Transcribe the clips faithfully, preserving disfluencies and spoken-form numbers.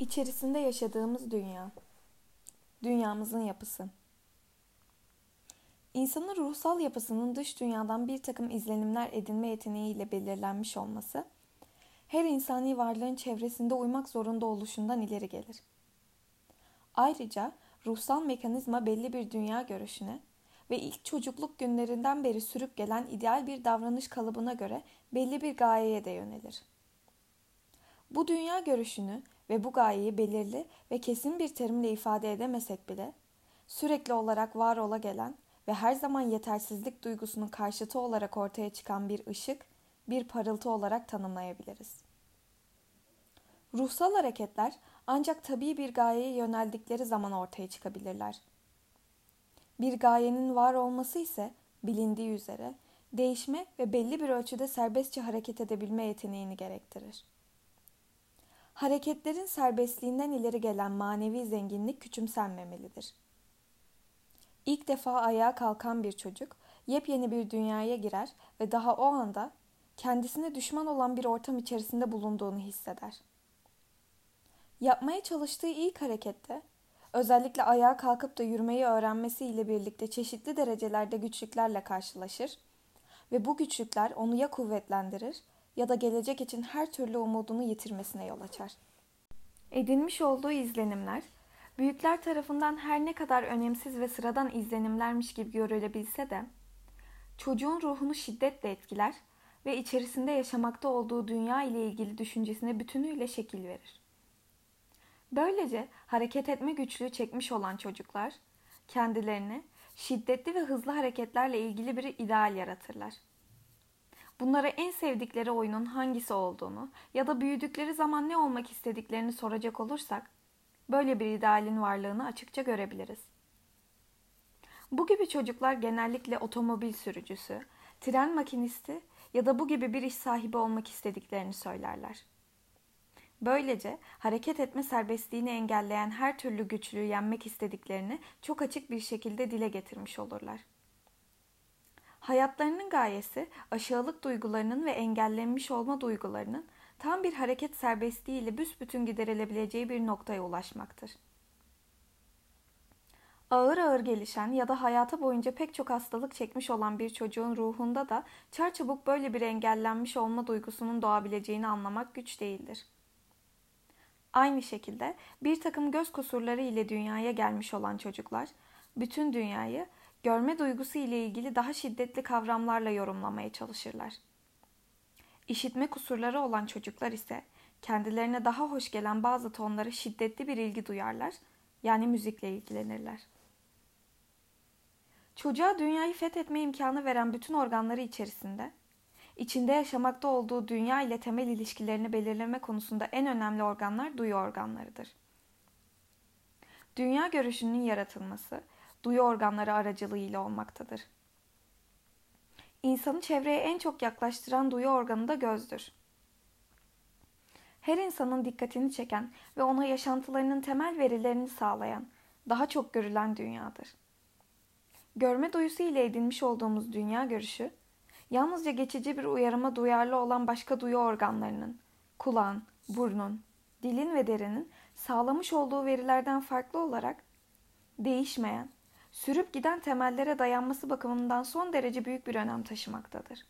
İçerisinde yaşadığımız dünya, dünyamızın yapısı. İnsanın ruhsal yapısının dış dünyadan bir takım izlenimler edinme yeteneğiyle belirlenmiş olması, her insani varlığın çevresinde uymak zorunda oluşundan ileri gelir. Ayrıca ruhsal mekanizma belli bir dünya görüşüne ve ilk çocukluk günlerinden beri sürüp gelen ideal bir davranış kalıbına göre belli bir gayeye de yönelir. Bu dünya görüşünü ve bu gayeyi belirli ve kesin bir terimle ifade edemesek bile, sürekli olarak var ola gelen ve her zaman yetersizlik duygusunun karşıtı olarak ortaya çıkan bir ışık, bir parıltı olarak tanımlayabiliriz. Ruhsal hareketler ancak tabii bir gayeye yöneldikleri zaman ortaya çıkabilirler. Bir gayenin var olması ise bilindiği üzere değişme ve belli bir ölçüde serbestçe hareket edebilme yeteneğini gerektirir. Hareketlerin serbestliğinden ileri gelen manevi zenginlik küçümsenmemelidir. İlk defa ayağa kalkan bir çocuk yepyeni bir dünyaya girer ve daha o anda kendisine düşman olan bir ortam içerisinde bulunduğunu hisseder. Yapmaya çalıştığı ilk harekette, özellikle ayağa kalkıp da yürümeyi öğrenmesiyle birlikte çeşitli derecelerde güçlüklerle karşılaşır ve bu güçlükler onu ya kuvvetlendirir ya da gelecek için her türlü umudunu yitirmesine yol açar. Edinmiş olduğu izlenimler, büyükler tarafından her ne kadar önemsiz ve sıradan izlenimlermiş gibi görülebilse de, çocuğun ruhunu şiddetle etkiler ve içerisinde yaşamakta olduğu dünya ile ilgili düşüncesine bütünüyle şekil verir. Böylece hareket etme güçlüğü çekmiş olan çocuklar, kendilerini şiddetli ve hızlı hareketlerle ilgili bir ideal yaratırlar. Bunlara en sevdikleri oyunun hangisi olduğunu ya da büyüdükleri zaman ne olmak istediklerini soracak olursak, böyle bir idealin varlığını açıkça görebiliriz. Bu gibi çocuklar genellikle otomobil sürücüsü, tren makinisti ya da bu gibi bir iş sahibi olmak istediklerini söylerler. Böylece hareket etme serbestliğini engelleyen her türlü güçlüğü yenmek istediklerini çok açık bir şekilde dile getirmiş olurlar. Hayatlarının gayesi aşağılık duygularının ve engellenmiş olma duygularının tam bir hareket serbestliği ile büsbütün giderilebileceği bir noktaya ulaşmaktır. Ağır ağır gelişen ya da hayatı boyunca pek çok hastalık çekmiş olan bir çocuğun ruhunda da çarçabuk böyle bir engellenmiş olma duygusunun doğabileceğini anlamak güç değildir. Aynı şekilde bir takım göz kusurları ile dünyaya gelmiş olan çocuklar, bütün dünyayı görme duygusu ile ilgili daha şiddetli kavramlarla yorumlamaya çalışırlar. İşitme kusurları olan çocuklar ise kendilerine daha hoş gelen bazı tonlara şiddetli bir ilgi duyarlar, yani müzikle ilgilenirler. Çocuğa dünyayı fethetme imkanı veren bütün organları içerisinde, içinde yaşamakta olduğu dünya ile temel ilişkilerini belirleme konusunda en önemli organlar duyu organlarıdır. Dünya görüşünün yaratılması, duyu organları aracılığıyla olmaktadır. İnsanı çevreye en çok yaklaştıran duyu organı da gözdür. Her insanın dikkatini çeken ve ona yaşantılarının temel verilerini sağlayan, daha çok görülen dünyadır. Görme duyusu ile edinmiş olduğumuz dünya görüşü, yalnızca geçici bir uyarıma duyarlı olan başka duyu organlarının, kulağın, burnun, dilin ve derinin sağlamış olduğu verilerden farklı olarak, değişmeyen, sürüp giden temellere dayanması bakımından son derece büyük bir önem taşımaktadır.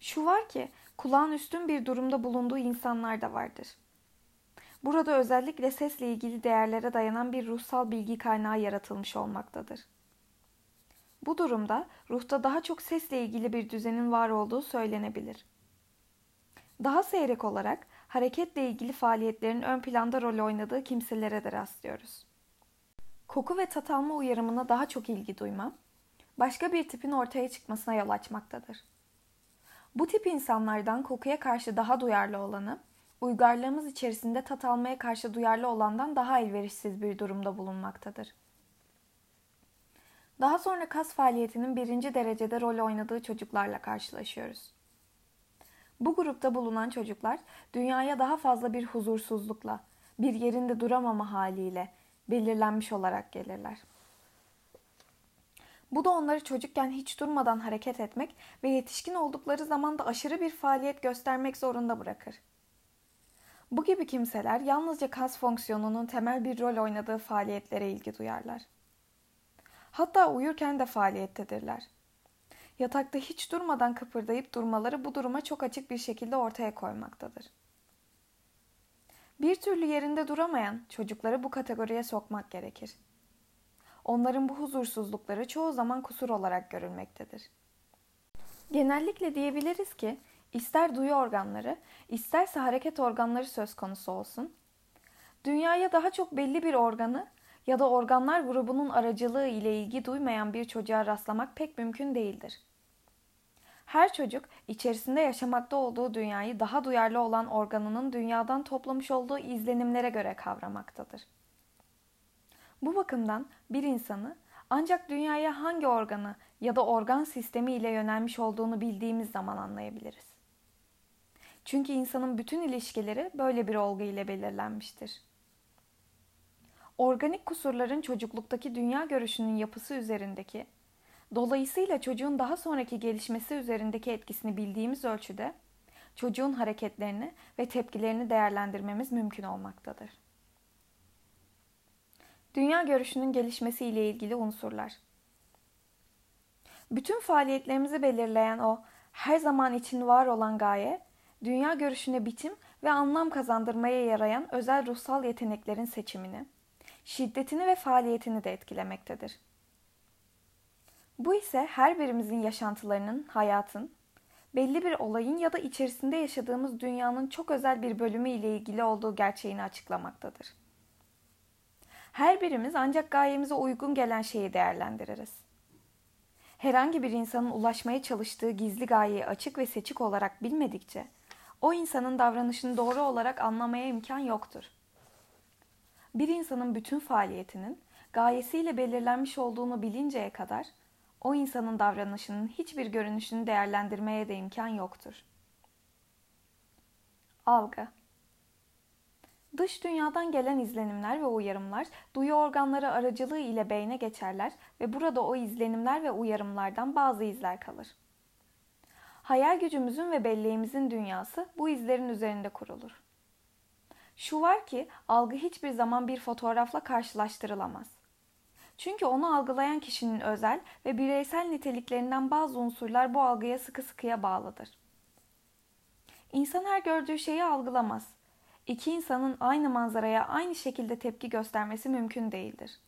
Şu var ki, kulağın üstün bir durumda bulunduğu insanlar da vardır. Burada özellikle sesle ilgili değerlere dayanan bir ruhsal bilgi kaynağı yaratılmış olmaktadır. Bu durumda ruhta daha çok sesle ilgili bir düzenin var olduğu söylenebilir. Daha seyrek olarak hareketle ilgili faaliyetlerin ön planda rol oynadığı kimselere de rastlıyoruz. Koku ve tat alma uyarımına daha çok ilgi duyma, başka bir tipin ortaya çıkmasına yol açmaktadır. Bu tip insanlardan kokuya karşı daha duyarlı olanı, uygarlığımız içerisinde tat almaya karşı duyarlı olandan daha elverişsiz bir durumda bulunmaktadır. Daha sonra kas faaliyetinin birinci derecede rol oynadığı çocuklarla karşılaşıyoruz. Bu grupta bulunan çocuklar dünyaya daha fazla bir huzursuzlukla, bir yerinde duramama haliyle belirlenmiş olarak gelirler. Bu da onları çocukken hiç durmadan hareket etmek ve yetişkin oldukları zaman da aşırı bir faaliyet göstermek zorunda bırakır. Bu gibi kimseler yalnızca kas fonksiyonunun temel bir rol oynadığı faaliyetlere ilgi duyarlar. Hatta uyurken de faaliyettedirler. Yatakta hiç durmadan kıpırdayıp durmaları bu duruma çok açık bir şekilde ortaya koymaktadır. Bir türlü yerinde duramayan çocukları bu kategoriye sokmak gerekir. Onların bu huzursuzlukları çoğu zaman kusur olarak görülmektedir. Genellikle diyebiliriz ki, ister duyu organları, isterse hareket organları söz konusu olsun, dünyaya daha çok belli bir organı ya da organlar grubunun aracılığı ile ilgi duymayan bir çocuğa rastlamak pek mümkün değildir. Her çocuk içerisinde yaşamakta olduğu dünyayı daha duyarlı olan organının dünyadan toplamış olduğu izlenimlere göre kavramaktadır. Bu bakımdan bir insanı ancak dünyaya hangi organı ya da organ sistemi ile yönelmiş olduğunu bildiğimiz zaman anlayabiliriz. Çünkü insanın bütün ilişkileri böyle bir olgu ile belirlenmiştir. Organik kusurların çocukluktaki dünya görüşünün yapısı üzerindeki, dolayısıyla çocuğun daha sonraki gelişmesi üzerindeki etkisini bildiğimiz ölçüde, çocuğun hareketlerini ve tepkilerini değerlendirmemiz mümkün olmaktadır. Dünya görüşünün gelişmesi ile ilgili unsurlar. Bütün faaliyetlerimizi belirleyen o, her zaman için var olan gaye, dünya görüşüne biçim ve anlam kazandırmaya yarayan özel ruhsal yeteneklerin seçimini, şiddetini ve faaliyetini de etkilemektedir. Bu ise her birimizin yaşantılarının, hayatın, belli bir olayın ya da içerisinde yaşadığımız dünyanın çok özel bir bölümü ile ilgili olduğu gerçeğini açıklamaktadır. Her birimiz ancak gayemize uygun gelen şeyi değerlendiririz. Herhangi bir insanın ulaşmaya çalıştığı gizli gayeyi açık ve seçik olarak bilmedikçe, o insanın davranışını doğru olarak anlamaya imkan yoktur. Bir insanın bütün faaliyetinin gayesiyle belirlenmiş olduğunu bilinceye kadar, o insanın davranışının hiçbir görünüşünü değerlendirmeye de imkan yoktur. Algı. Dış dünyadan gelen izlenimler ve uyarımlar duyu organları aracılığı ile beyne geçerler ve burada o izlenimler ve uyarımlardan bazı izler kalır. Hayal gücümüzün ve belleğimizin dünyası bu izlerin üzerinde kurulur. Şu var ki algı hiçbir zaman bir fotoğrafla karşılaştırılamaz. Çünkü onu algılayan kişinin özel ve bireysel niteliklerinden bazı unsurlar bu algıya sıkı sıkıya bağlıdır. İnsan her gördüğü şeyi algılamaz. İki insanın aynı manzaraya aynı şekilde tepki göstermesi mümkün değildir.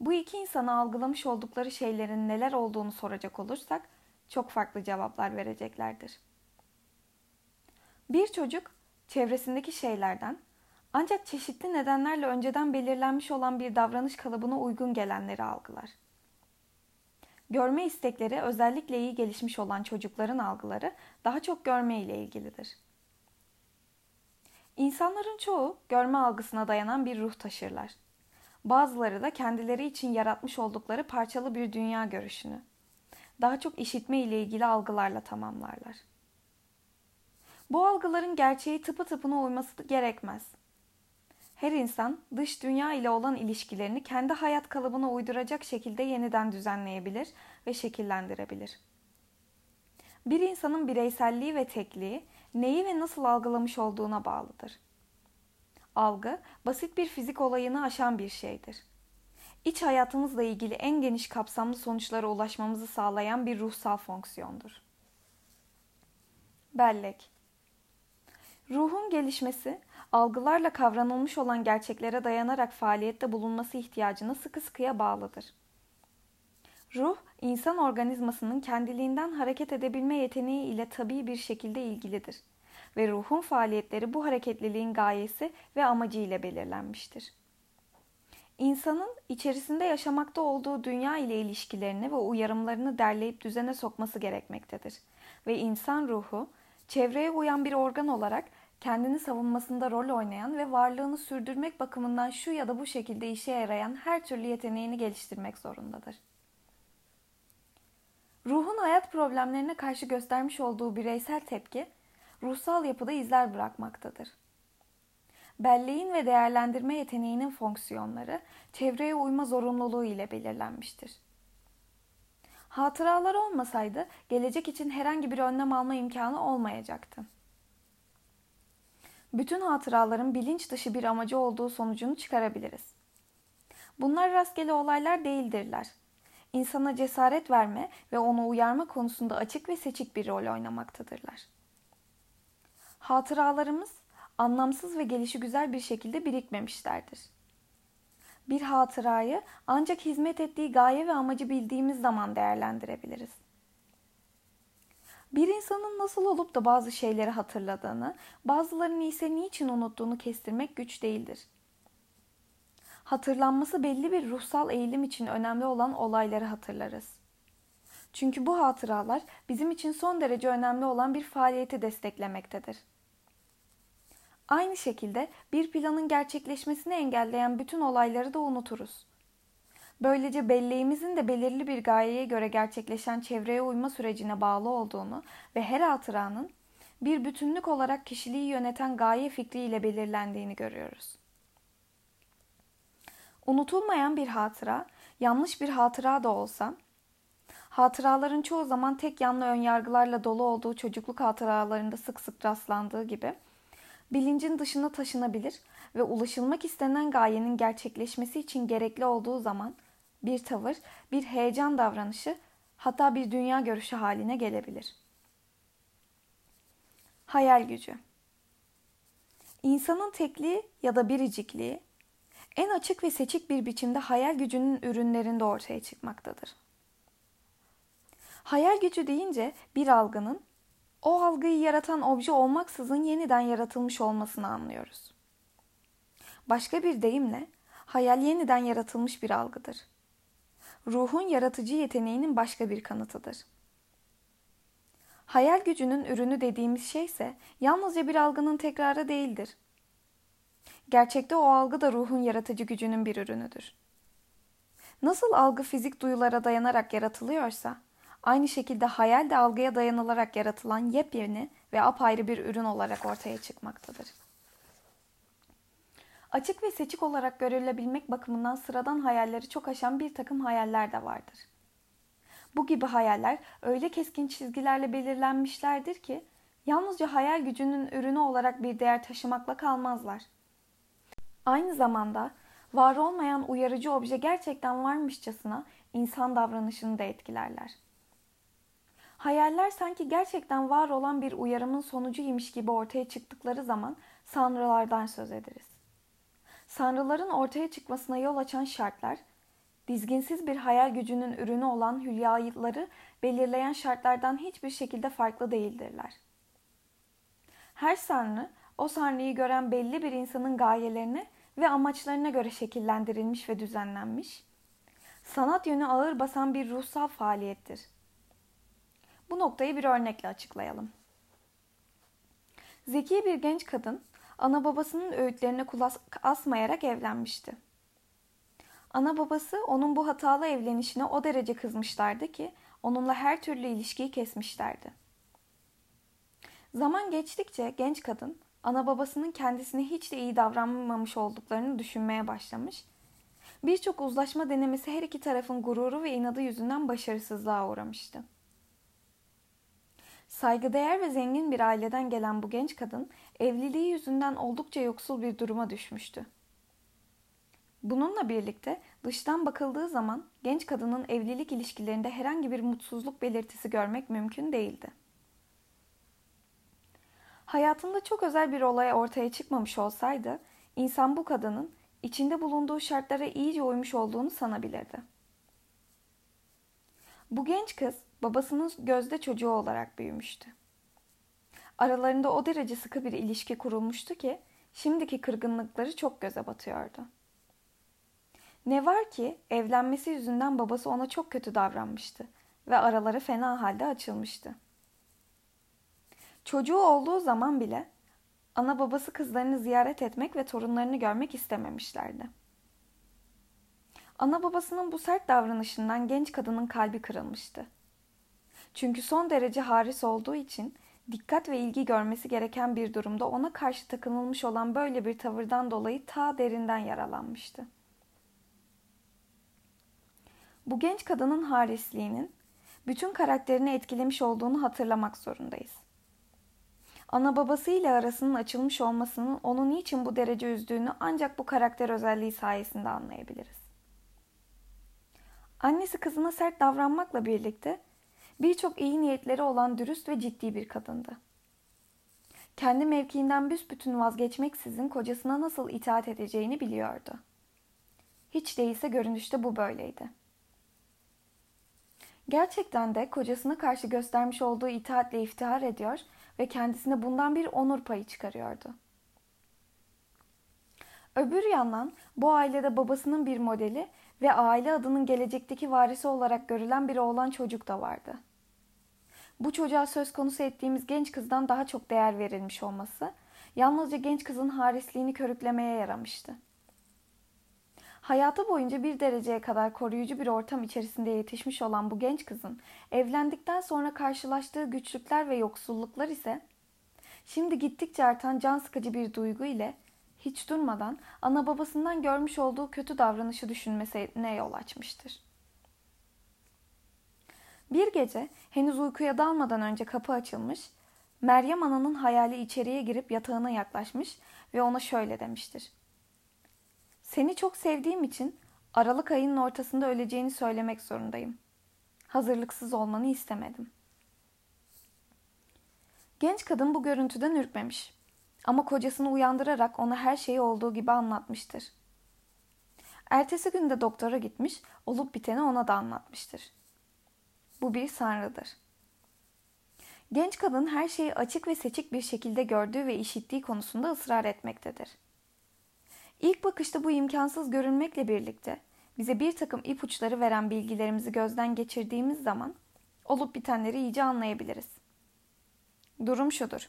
Bu iki insana algılamış oldukları şeylerin neler olduğunu soracak olursak çok farklı cevaplar vereceklerdir. Bir çocuk çevresindeki şeylerden, ancak çeşitli nedenlerle önceden belirlenmiş olan bir davranış kalıbına uygun gelenleri algılar. Görme istekleri özellikle iyi gelişmiş olan çocukların algıları daha çok görme ile ilgilidir. İnsanların çoğu görme algısına dayanan bir ruh taşırlar. Bazıları da kendileri için yaratmış oldukları parçalı bir dünya görüşünü, daha çok işitme ile ilgili algılarla tamamlarlar. Bu algıların gerçeği tıpatıpına uyması gerekmez. Her insan dış dünya ile olan ilişkilerini kendi hayat kalıbına uyduracak şekilde yeniden düzenleyebilir ve şekillendirebilir. Bir insanın bireyselliği ve tekliği neyi ve nasıl algılamış olduğuna bağlıdır. Algı, basit bir fizik olayını aşan bir şeydir. İç hayatımızla ilgili en geniş kapsamlı sonuçlara ulaşmamızı sağlayan bir ruhsal fonksiyondur. Bellek. Ruhun gelişmesi, algılarla kavranılmış olan gerçeklere dayanarak faaliyette bulunması ihtiyacına sıkı sıkıya bağlıdır. Ruh, insan organizmasının kendiliğinden hareket edebilme yeteneği ile tabii bir şekilde ilgilidir ve ruhun faaliyetleri bu hareketliliğin gayesi ve amacı ile belirlenmiştir. İnsanın içerisinde yaşamakta olduğu dünya ile ilişkilerini ve uyarımlarını derleyip düzene sokması gerekmektedir ve insan ruhu, çevreye uyan bir organ olarak kendini savunmasında rol oynayan ve varlığını sürdürmek bakımından şu ya da bu şekilde işe yarayan her türlü yeteneğini geliştirmek zorundadır. Ruhun hayat problemlerine karşı göstermiş olduğu bireysel tepki, ruhsal yapıda izler bırakmaktadır. Belleğin ve değerlendirme yeteneğinin fonksiyonları çevreye uyma zorunluluğu ile belirlenmiştir. Hatıralar olmasaydı gelecek için herhangi bir önlem alma imkanı olmayacaktı. bütün hatıraların bilinç dışı bir amacı olduğu sonucunu çıkarabiliriz. Bunlar rastgele olaylar değildirler. İnsana cesaret verme ve onu uyarma konusunda açık ve seçik bir rol oynamaktadırlar. Hatıralarımız anlamsız ve gelişigüzel bir şekilde birikmemişlerdir. Bir hatırayı ancak hizmet ettiği gaye ve amacı bildiğimiz zaman değerlendirebiliriz. Bir insanın nasıl olup da bazı şeyleri hatırladığını, bazılarını ise niçin unuttuğunu kestirmek güç değildir. Hatırlanması belli bir ruhsal eğilim için önemli olan olayları hatırlarız. Çünkü bu hatıralar bizim için son derece önemli olan bir faaliyeti desteklemektedir. Aynı şekilde bir planın gerçekleşmesini engelleyen bütün olayları da unuturuz. Böylece belleğimizin de belirli bir gayeye göre gerçekleşen çevreye uyma sürecine bağlı olduğunu ve her hatıranın bir bütünlük olarak kişiliği yöneten gaye fikriyle belirlendiğini görüyoruz. Unutulmayan bir hatıra, yanlış bir hatıra da olsa, hatıraların çoğu zaman tek yanlı önyargılarla dolu olduğu çocukluk hatıralarında sık sık rastlandığı gibi, bilincin dışına taşınabilir ve ulaşılmak istenen gayenin gerçekleşmesi için gerekli olduğu zaman bir tavır, bir heyecan davranışı, hatta bir dünya görüşü haline gelebilir. Hayal gücü. İnsanın tekliği ya da biricikliği en açık ve seçik bir biçimde hayal gücünün ürünlerinde ortaya çıkmaktadır. Hayal gücü deyince bir algının, o algıyı yaratan obje olmaksızın yeniden yaratılmış olmasını anlıyoruz. Başka bir deyimle, hayal yeniden yaratılmış bir algıdır. Ruhun yaratıcı yeteneğinin başka bir kanıtıdır. Hayal gücünün ürünü dediğimiz şey ise yalnızca bir algının tekrarı değildir. Gerçekte o algı da ruhun yaratıcı gücünün bir ürünüdür. Nasıl algı fizik duyulara dayanarak yaratılıyorsa, aynı şekilde hayal de algıya dayanılarak yaratılan yepyeni ve apayrı bir ürün olarak ortaya çıkmaktadır. Açık ve seçik olarak görülebilmek bakımından sıradan hayalleri çok aşan bir takım hayaller de vardır. Bu gibi hayaller öyle keskin çizgilerle belirlenmişlerdir ki, yalnızca hayal gücünün ürünü olarak bir değer taşımakla kalmazlar. Aynı zamanda var olmayan uyarıcı obje gerçekten varmışçasına insan davranışını da etkilerler. Hayaller sanki gerçekten var olan bir uyarımın sonucuymuş gibi ortaya çıktıkları zaman sanrılardan söz ederiz. Sanrıların ortaya çıkmasına yol açan şartlar, dizginsiz bir hayal gücünün ürünü olan hülyaları belirleyen şartlardan hiçbir şekilde farklı değildirler. Her sanrı, o sanrıyı gören belli bir insanın gayelerine ve amaçlarına göre şekillendirilmiş ve düzenlenmiş, sanat yönü ağır basan bir ruhsal faaliyettir. Bu noktayı bir örnekle açıklayalım. Zeki bir genç kadın, ana babasının öğütlerine kulak asmayarak evlenmişti. Ana babası onun bu hatalı evlenişine o derece kızmışlardı ki, onunla her türlü ilişkiyi kesmişlerdi. Zaman geçtikçe genç kadın, ana babasının kendisine hiç de iyi davranmamış olduklarını düşünmeye başlamış, birçok uzlaşma denemesi her iki tarafın gururu ve inadı yüzünden başarısızlığa uğramıştı. Saygıdeğer ve zengin bir aileden gelen bu genç kadın, evliliği yüzünden oldukça yoksul bir duruma düşmüştü. Bununla birlikte dıştan bakıldığı zaman genç kadının evlilik ilişkilerinde herhangi bir mutsuzluk belirtisi görmek mümkün değildi. Hayatında çok özel bir olay ortaya çıkmamış olsaydı, insan bu kadının içinde bulunduğu şartlara iyice uymuş olduğunu sanabilirdi. Bu genç kız, babasının gözde çocuğu olarak büyümüştü. Aralarında o derece sıkı bir ilişki kurulmuştu ki, şimdiki kırgınlıkları çok göze batıyordu. Ne var ki, evlenmesi yüzünden babası ona çok kötü davranmıştı ve araları fena halde açılmıştı. Çocuğu olduğu zaman bile, ana babası kızlarını ziyaret etmek ve torunlarını görmek istememişlerdi. Ana babasının bu sert davranışından genç kadının kalbi kırılmıştı. Çünkü son derece haris olduğu için dikkat ve ilgi görmesi gereken bir durumda ona karşı takınılmış olan böyle bir tavırdan dolayı ta derinden yaralanmıştı. Bu genç kadının harisliğinin bütün karakterini etkilemiş olduğunu hatırlamak zorundayız. Ana babasıyla arasının açılmış olmasının onu niçin bu derece üzdüğünü ancak bu karakter özelliği sayesinde anlayabiliriz. Annesi kızına sert davranmakla birlikte birçok iyi niyetleri olan dürüst ve ciddi bir kadındı. Kendi mevkiinden büsbütün vazgeçmeksizin kocasına nasıl itaat edeceğini biliyordu. Hiç değilse görünüşte bu böyleydi. Gerçekten de kocasına karşı göstermiş olduğu itaatle iftihar ediyor ve kendisine bundan bir onur payı çıkarıyordu. Öbür yandan bu ailede babasının bir modeli ve aile adının gelecekteki varisi olarak görülen bir oğlan çocuk da vardı. Bu çocuğa söz konusu ettiğimiz genç kızdan daha çok değer verilmiş olması, yalnızca genç kızın harisliğini körüklemeye yaramıştı. Hayatı boyunca bir dereceye kadar koruyucu bir ortam içerisinde yetişmiş olan bu genç kızın evlendikten sonra karşılaştığı güçlükler ve yoksulluklar ise, şimdi gittikçe artan can sıkıcı bir duygu ile hiç durmadan ana babasından görmüş olduğu kötü davranışı düşünmesine yol açmıştır. Bir gece henüz uykuya dalmadan önce kapı açılmış, Meryem Ana'nın hayali içeriye girip yatağına yaklaşmış ve ona şöyle demiştir. Seni çok sevdiğim için Aralık ayının ortasında öleceğini söylemek zorundayım. Hazırlıksız olmanı istemedim. Genç kadın bu görüntüden ürkmemiş ama kocasını uyandırarak ona her şeyi olduğu gibi anlatmıştır. Ertesi gün de doktora gitmiş, olup biteni ona da anlatmıştır. Bu bir sanrıdır. Genç kadın her şeyi açık ve seçik bir şekilde gördüğü ve işittiği konusunda ısrar etmektedir. İlk bakışta bu imkansız görünmekle birlikte bize bir takım ipuçları veren bilgilerimizi gözden geçirdiğimiz zaman olup bitenleri iyice anlayabiliriz. Durum şudur.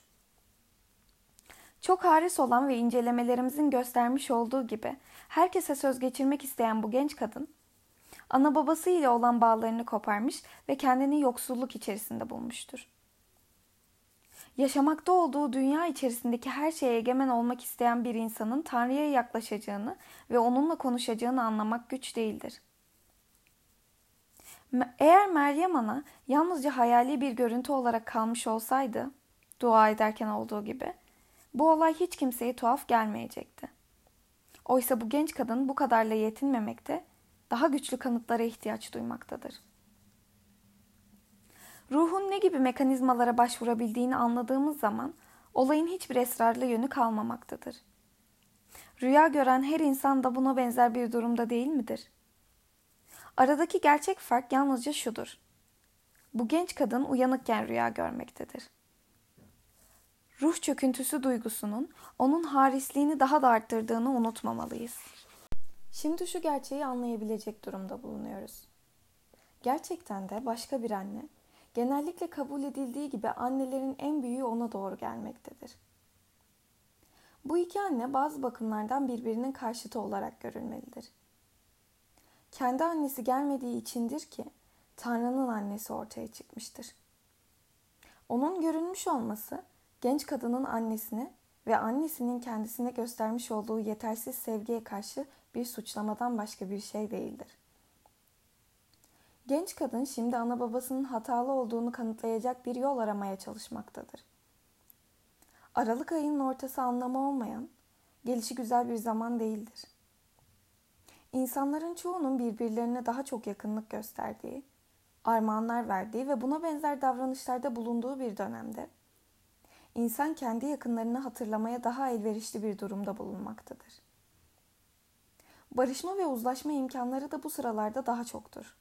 Çok haris olan ve incelemelerimizin göstermiş olduğu gibi herkese söz geçirmek isteyen bu genç kadın, ana babası ile olan bağlarını koparmış ve kendini yoksulluk içerisinde bulmuştur. Yaşamakta olduğu dünya içerisindeki her şeye egemen olmak isteyen bir insanın Tanrı'ya yaklaşacağını ve onunla konuşacağını anlamak güç değildir. Eğer Meryem Ana yalnızca hayali bir görüntü olarak kalmış olsaydı, dua ederken olduğu gibi, bu olay hiç kimseye tuhaf gelmeyecekti. Oysa bu genç kadın bu kadarla yetinmemekte, daha güçlü kanıtlara ihtiyaç duymaktadır. Ruhun ne gibi mekanizmalara başvurabildiğini anladığımız zaman olayın hiçbir esrarlı yönü kalmamaktadır. Rüya gören her insan da buna benzer bir durumda değil midir? Aradaki gerçek fark yalnızca şudur. Bu genç kadın uyanıkken rüya görmektedir. Ruh çöküntüsü duygusunun onun harisliğini daha da arttırdığını unutmamalıyız. Şimdi şu gerçeği anlayabilecek durumda bulunuyoruz. Gerçekten de başka bir anne, genellikle kabul edildiği gibi annelerin en büyüğü ona doğru gelmektedir. Bu iki anne bazı bakımlardan birbirinin karşıtı olarak görülmelidir. Kendi annesi gelmediği içindir ki Tanrı'nın annesi ortaya çıkmıştır. Onun görünmüş olması genç kadının annesine ve annesinin kendisine göstermiş olduğu yetersiz sevgiye karşı bir suçlamadan başka bir şey değildir. Genç kadın şimdi ana babasının hatalı olduğunu kanıtlayacak bir yol aramaya çalışmaktadır. Aralık ayının ortası anlamı olmayan, gelişigüzel bir zaman değildir. İnsanların çoğunun birbirlerine daha çok yakınlık gösterdiği, armağanlar verdiği ve buna benzer davranışlarda bulunduğu bir dönemde, insan kendi yakınlarını hatırlamaya daha elverişli bir durumda bulunmaktadır. Barışma ve uzlaşma imkanları da bu sıralarda daha çoktur.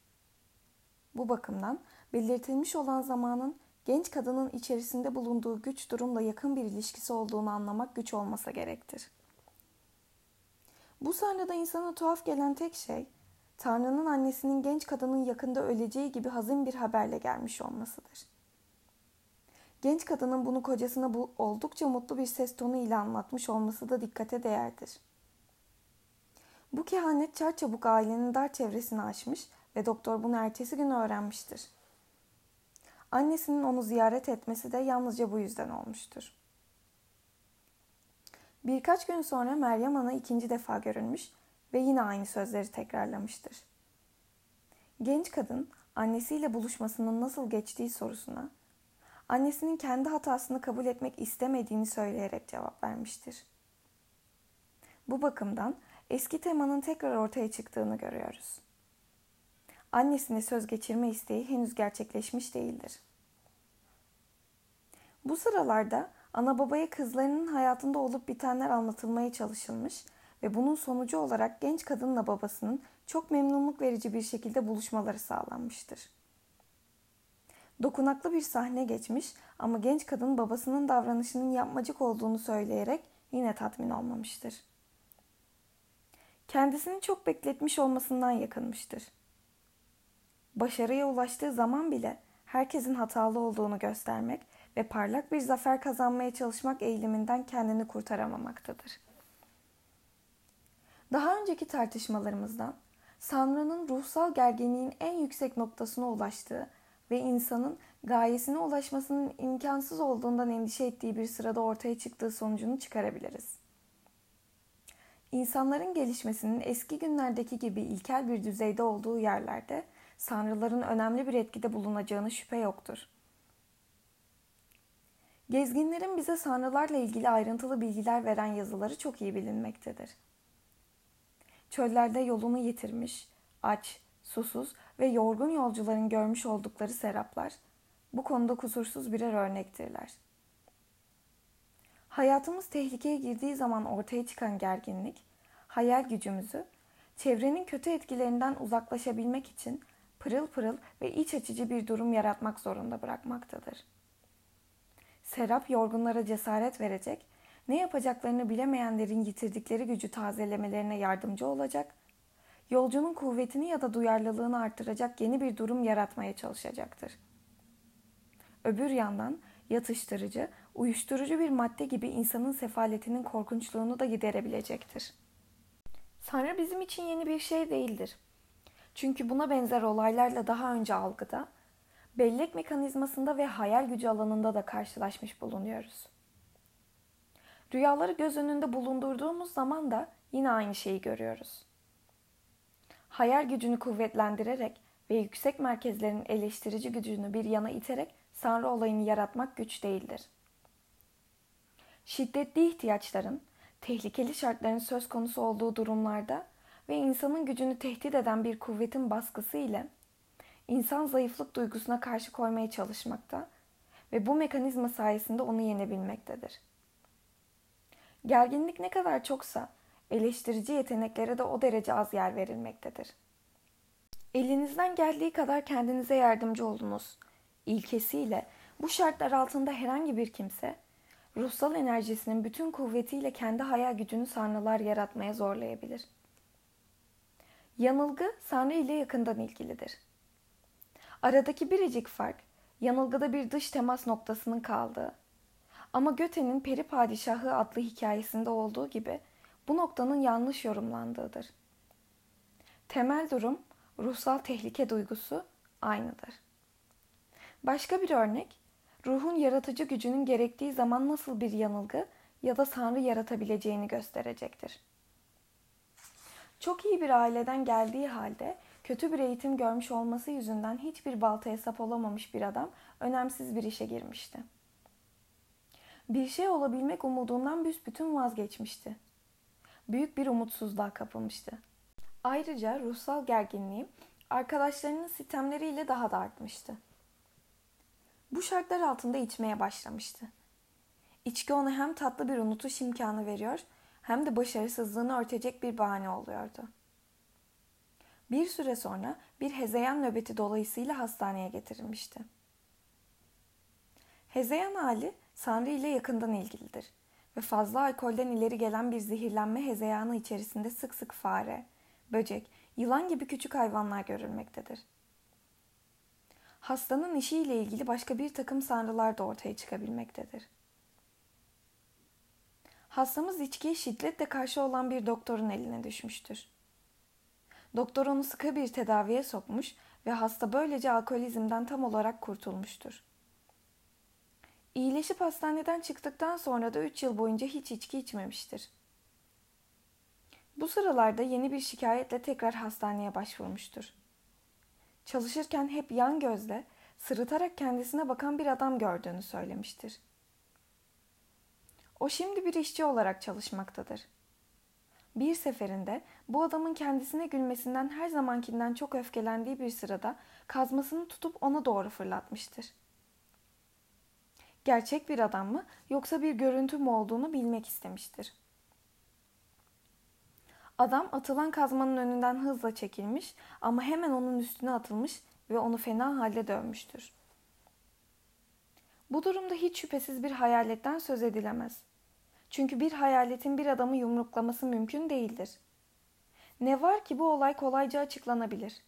Bu bakımdan belirtilmiş olan zamanın genç kadının içerisinde bulunduğu güç durumla yakın bir ilişkisi olduğunu anlamak güç olmasa gerektir. Bu sahnede insana tuhaf gelen tek şey, Tanrı'nın annesinin genç kadının yakında öleceği gibi hazin bir haberle gelmiş olmasıdır. Genç kadının bunu kocasına bu oldukça mutlu bir ses tonu ile anlatmış olması da dikkate değerdir. Bu kehanet çarçabuk ailenin dar çevresini aşmış ve doktor bunu ertesi gün öğrenmiştir. Annesinin onu ziyaret etmesi de yalnızca bu yüzden olmuştur. Birkaç gün sonra Meryem Ana ikinci defa görünmüş ve yine aynı sözleri tekrarlamıştır. Genç kadın annesiyle buluşmasının nasıl geçtiği sorusuna, annesinin kendi hatasını kabul etmek istemediğini söyleyerek cevap vermiştir. Bu bakımdan eski temanın tekrar ortaya çıktığını görüyoruz. Annesine söz geçirme isteği henüz gerçekleşmiş değildir. Bu sıralarda ana babaya kızlarının hayatında olup bitenler anlatılmaya çalışılmış ve bunun sonucu olarak genç kadınla babasının çok memnunluk verici bir şekilde buluşmaları sağlanmıştır. Dokunaklı bir sahne geçmiş ama genç kadın babasının davranışının yapmacık olduğunu söyleyerek yine tatmin olmamıştır. Kendisini çok bekletmiş olmasından yakınmıştır. Başarıya ulaştığı zaman bile herkesin hatalı olduğunu göstermek ve parlak bir zafer kazanmaya çalışmak eğiliminden kendini kurtaramamaktadır. Daha önceki tartışmalarımızdan, Sanra'nın ruhsal gerginliğin en yüksek noktasına ulaştığı ve insanın gayesine ulaşmasının imkansız olduğundan endişe ettiği bir sırada ortaya çıktığı sonucunu çıkarabiliriz. İnsanların gelişmesinin eski günlerdeki gibi ilkel bir düzeyde olduğu yerlerde sanrıların önemli bir etkide bulunacağına şüphe yoktur. Gezginlerin bize sanrılarla ilgili ayrıntılı bilgiler veren yazıları çok iyi bilinmektedir. Çöllerde yolunu yitirmiş, aç, susuz ve yorgun yolcuların görmüş oldukları seraplar bu konuda kusursuz birer örnektirler. Hayatımız tehlikeye girdiği zaman ortaya çıkan gerginlik, hayal gücümüzü, çevrenin kötü etkilerinden uzaklaşabilmek için pırıl pırıl ve iç açıcı bir durum yaratmak zorunda bırakmaktadır. Serap yorgunlara cesaret verecek, ne yapacaklarını bilemeyenlerin yitirdikleri gücü tazelemelerine yardımcı olacak, yolcunun kuvvetini ya da duyarlılığını artıracak yeni bir durum yaratmaya çalışacaktır. Öbür yandan yatıştırıcı, uyuşturucu bir madde gibi insanın sefaletinin korkunçluğunu da giderebilecektir. Sanrı bizim için yeni bir şey değildir. Çünkü buna benzer olaylarla daha önce algıda, bellek mekanizmasında ve hayal gücü alanında da karşılaşmış bulunuyoruz. Rüyaları göz önünde bulundurduğumuz zaman da yine aynı şeyi görüyoruz. Hayal gücünü kuvvetlendirerek ve yüksek merkezlerin eleştirici gücünü bir yana iterek sanrı olayını yaratmak güç değildir. Şiddetli ihtiyaçların, tehlikeli şartların söz konusu olduğu durumlarda ve insanın gücünü tehdit eden bir kuvvetin baskısı ile insan zayıflık duygusuna karşı koymaya çalışmakta ve bu mekanizma sayesinde onu yenebilmektedir. Gerginlik ne kadar çoksa eleştirici yeteneklere de o derece az yer verilmektedir. Elinizden geldiği kadar kendinize yardımcı olunuz ilkesiyle bu şartlar altında herhangi bir kimse ruhsal enerjisinin bütün kuvvetiyle kendi hayal gücünü sanrılar yaratmaya zorlayabilir. Yanılgı sanrı ile yakından ilgilidir. Aradaki biricik fark yanılgıda bir dış temas noktasının kaldığı ama Göte'nin Peri Padişahı adlı hikayesinde olduğu gibi bu noktanın yanlış yorumlandığıdır. Temel durum ruhsal tehlike duygusu aynıdır. Başka bir örnek, ruhun yaratıcı gücünün gerektiği zaman nasıl bir yanılgı ya da sanrı yaratabileceğini gösterecektir. Çok iyi bir aileden geldiği halde kötü bir eğitim görmüş olması yüzünden hiçbir baltaya sap olamamış bir adam önemsiz bir işe girmişti. Bir şey olabilmek umudundan büsbütün vazgeçmişti. Büyük bir umutsuzluğa kapılmıştı. Ayrıca ruhsal gerginliği arkadaşlarının sitemleriyle daha da artmıştı. Bu şartlar altında içmeye başlamıştı. İçki ona hem tatlı bir unutuş imkanı veriyor hem de başarısızlığını örtecek bir bahane oluyordu. Bir süre sonra bir hezeyan nöbeti dolayısıyla hastaneye getirilmişti. Hezeyan hali sanrı ile yakından ilgilidir ve fazla alkolden ileri gelen bir zehirlenme hezeyanı içerisinde sık sık fare, böcek, yılan gibi küçük hayvanlar görülmektedir. Hastanın işiyle ilgili başka bir takım sanrılar da ortaya çıkabilmektedir. Hastamız içkiye şiddetle karşı olan bir doktorun eline düşmüştür. Doktor onu sıkı bir tedaviye sokmuş ve hasta böylece alkolizmden tam olarak kurtulmuştur. İyileşip hastaneden çıktıktan sonra da üç yıl boyunca hiç içki içmemiştir. Bu sıralarda yeni bir şikayetle tekrar hastaneye başvurmuştur. Çalışırken hep yan gözle sırıtarak kendisine bakan bir adam gördüğünü söylemiştir. O şimdi bir işçi olarak çalışmaktadır. Bir seferinde bu adamın kendisine gülmesinden her zamankinden çok öfkelendiği bir sırada kazmasını tutup ona doğru fırlatmıştır. Gerçek bir adam mı yoksa bir görüntü mü olduğunu bilmek istemiştir. Adam atılan kazmanın önünden hızla çekilmiş ama hemen onun üstüne atılmış ve onu fena halde dövmüştür. Bu durumda hiç şüphesiz bir hayaletten söz edilemez. Çünkü bir hayaletin bir adamı yumruklaması mümkün değildir. Ne var ki bu olay kolayca açıklanabilir.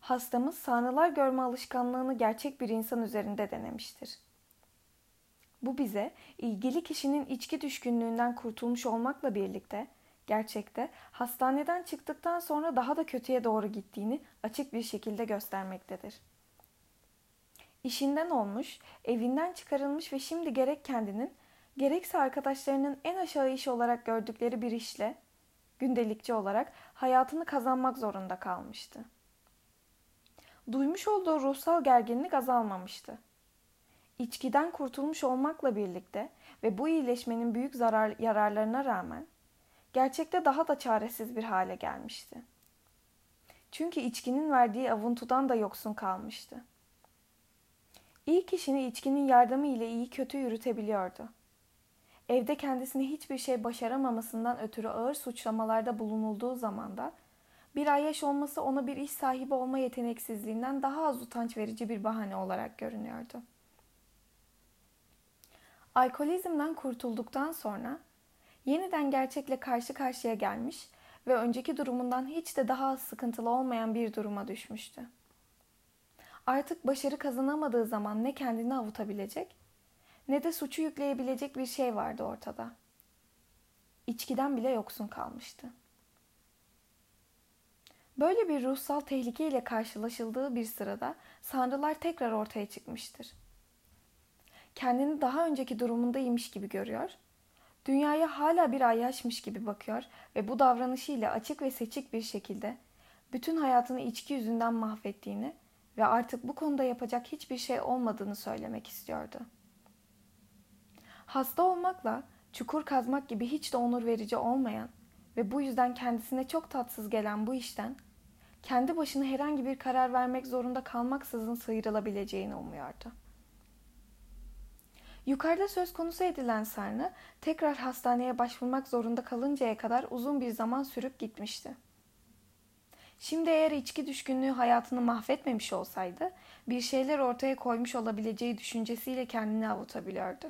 Hastamız sanrılar görme alışkanlığını gerçek bir insan üzerinde denemiştir. Bu bize ilgili kişinin içki düşkünlüğünden kurtulmuş olmakla birlikte gerçekte hastaneden çıktıktan sonra daha da kötüye doğru gittiğini açık bir şekilde göstermektedir. İşinden olmuş, evinden çıkarılmış ve şimdi gerek kendinin, gerekse arkadaşlarının en aşağı iş olarak gördükleri bir işle, gündelikçi olarak hayatını kazanmak zorunda kalmıştı. Duymuş olduğu ruhsal gerginlik azalmamıştı. İçkiden kurtulmuş olmakla birlikte ve bu iyileşmenin büyük zarar, yararlarına rağmen, gerçekte daha da çaresiz bir hale gelmişti. Çünkü içkinin verdiği avuntudan da yoksun kalmıştı. İyi kişini içkinin yardımı ile iyi kötü yürütebiliyordu. Evde kendisini hiçbir şey başaramamasından ötürü ağır suçlamalarda bulunulduğu zaman da bir ay yaş olması ona bir iş sahibi olma yeteneksizliğinden daha az utanç verici bir bahane olarak görünüyordu. Alkolizmden kurtulduktan sonra yeniden gerçekle karşı karşıya gelmiş ve önceki durumundan hiç de daha az sıkıntılı olmayan bir duruma düşmüştü. Artık başarı kazanamadığı zaman ne kendini avutabilecek ne de suçu yükleyebilecek bir şey vardı ortada. İçkiden bile yoksun kalmıştı. Böyle bir ruhsal tehlikeyle karşılaşıldığı bir sırada sanrılar tekrar ortaya çıkmıştır. Kendini daha önceki durumundaymış gibi görüyor, dünyaya hala bir ayyaşmış gibi bakıyor ve bu davranışıyla açık ve seçik bir şekilde bütün hayatını içki yüzünden mahvettiğini ve artık bu konuda yapacak hiçbir şey olmadığını söylemek istiyordu. Hasta olmakla çukur kazmak gibi hiç de onur verici olmayan ve bu yüzden kendisine çok tatsız gelen bu işten kendi başına herhangi bir karar vermek zorunda kalmaksızın sıyrılabileceğini umuyordu. Yukarıda söz konusu edilen sarnı tekrar hastaneye başvurmak zorunda kalıncaya kadar uzun bir zaman sürüp gitmişti. Şimdi eğer içki düşkünlüğü hayatını mahvetmemiş olsaydı bir şeyler ortaya koymuş olabileceği düşüncesiyle kendini avutabiliyordu.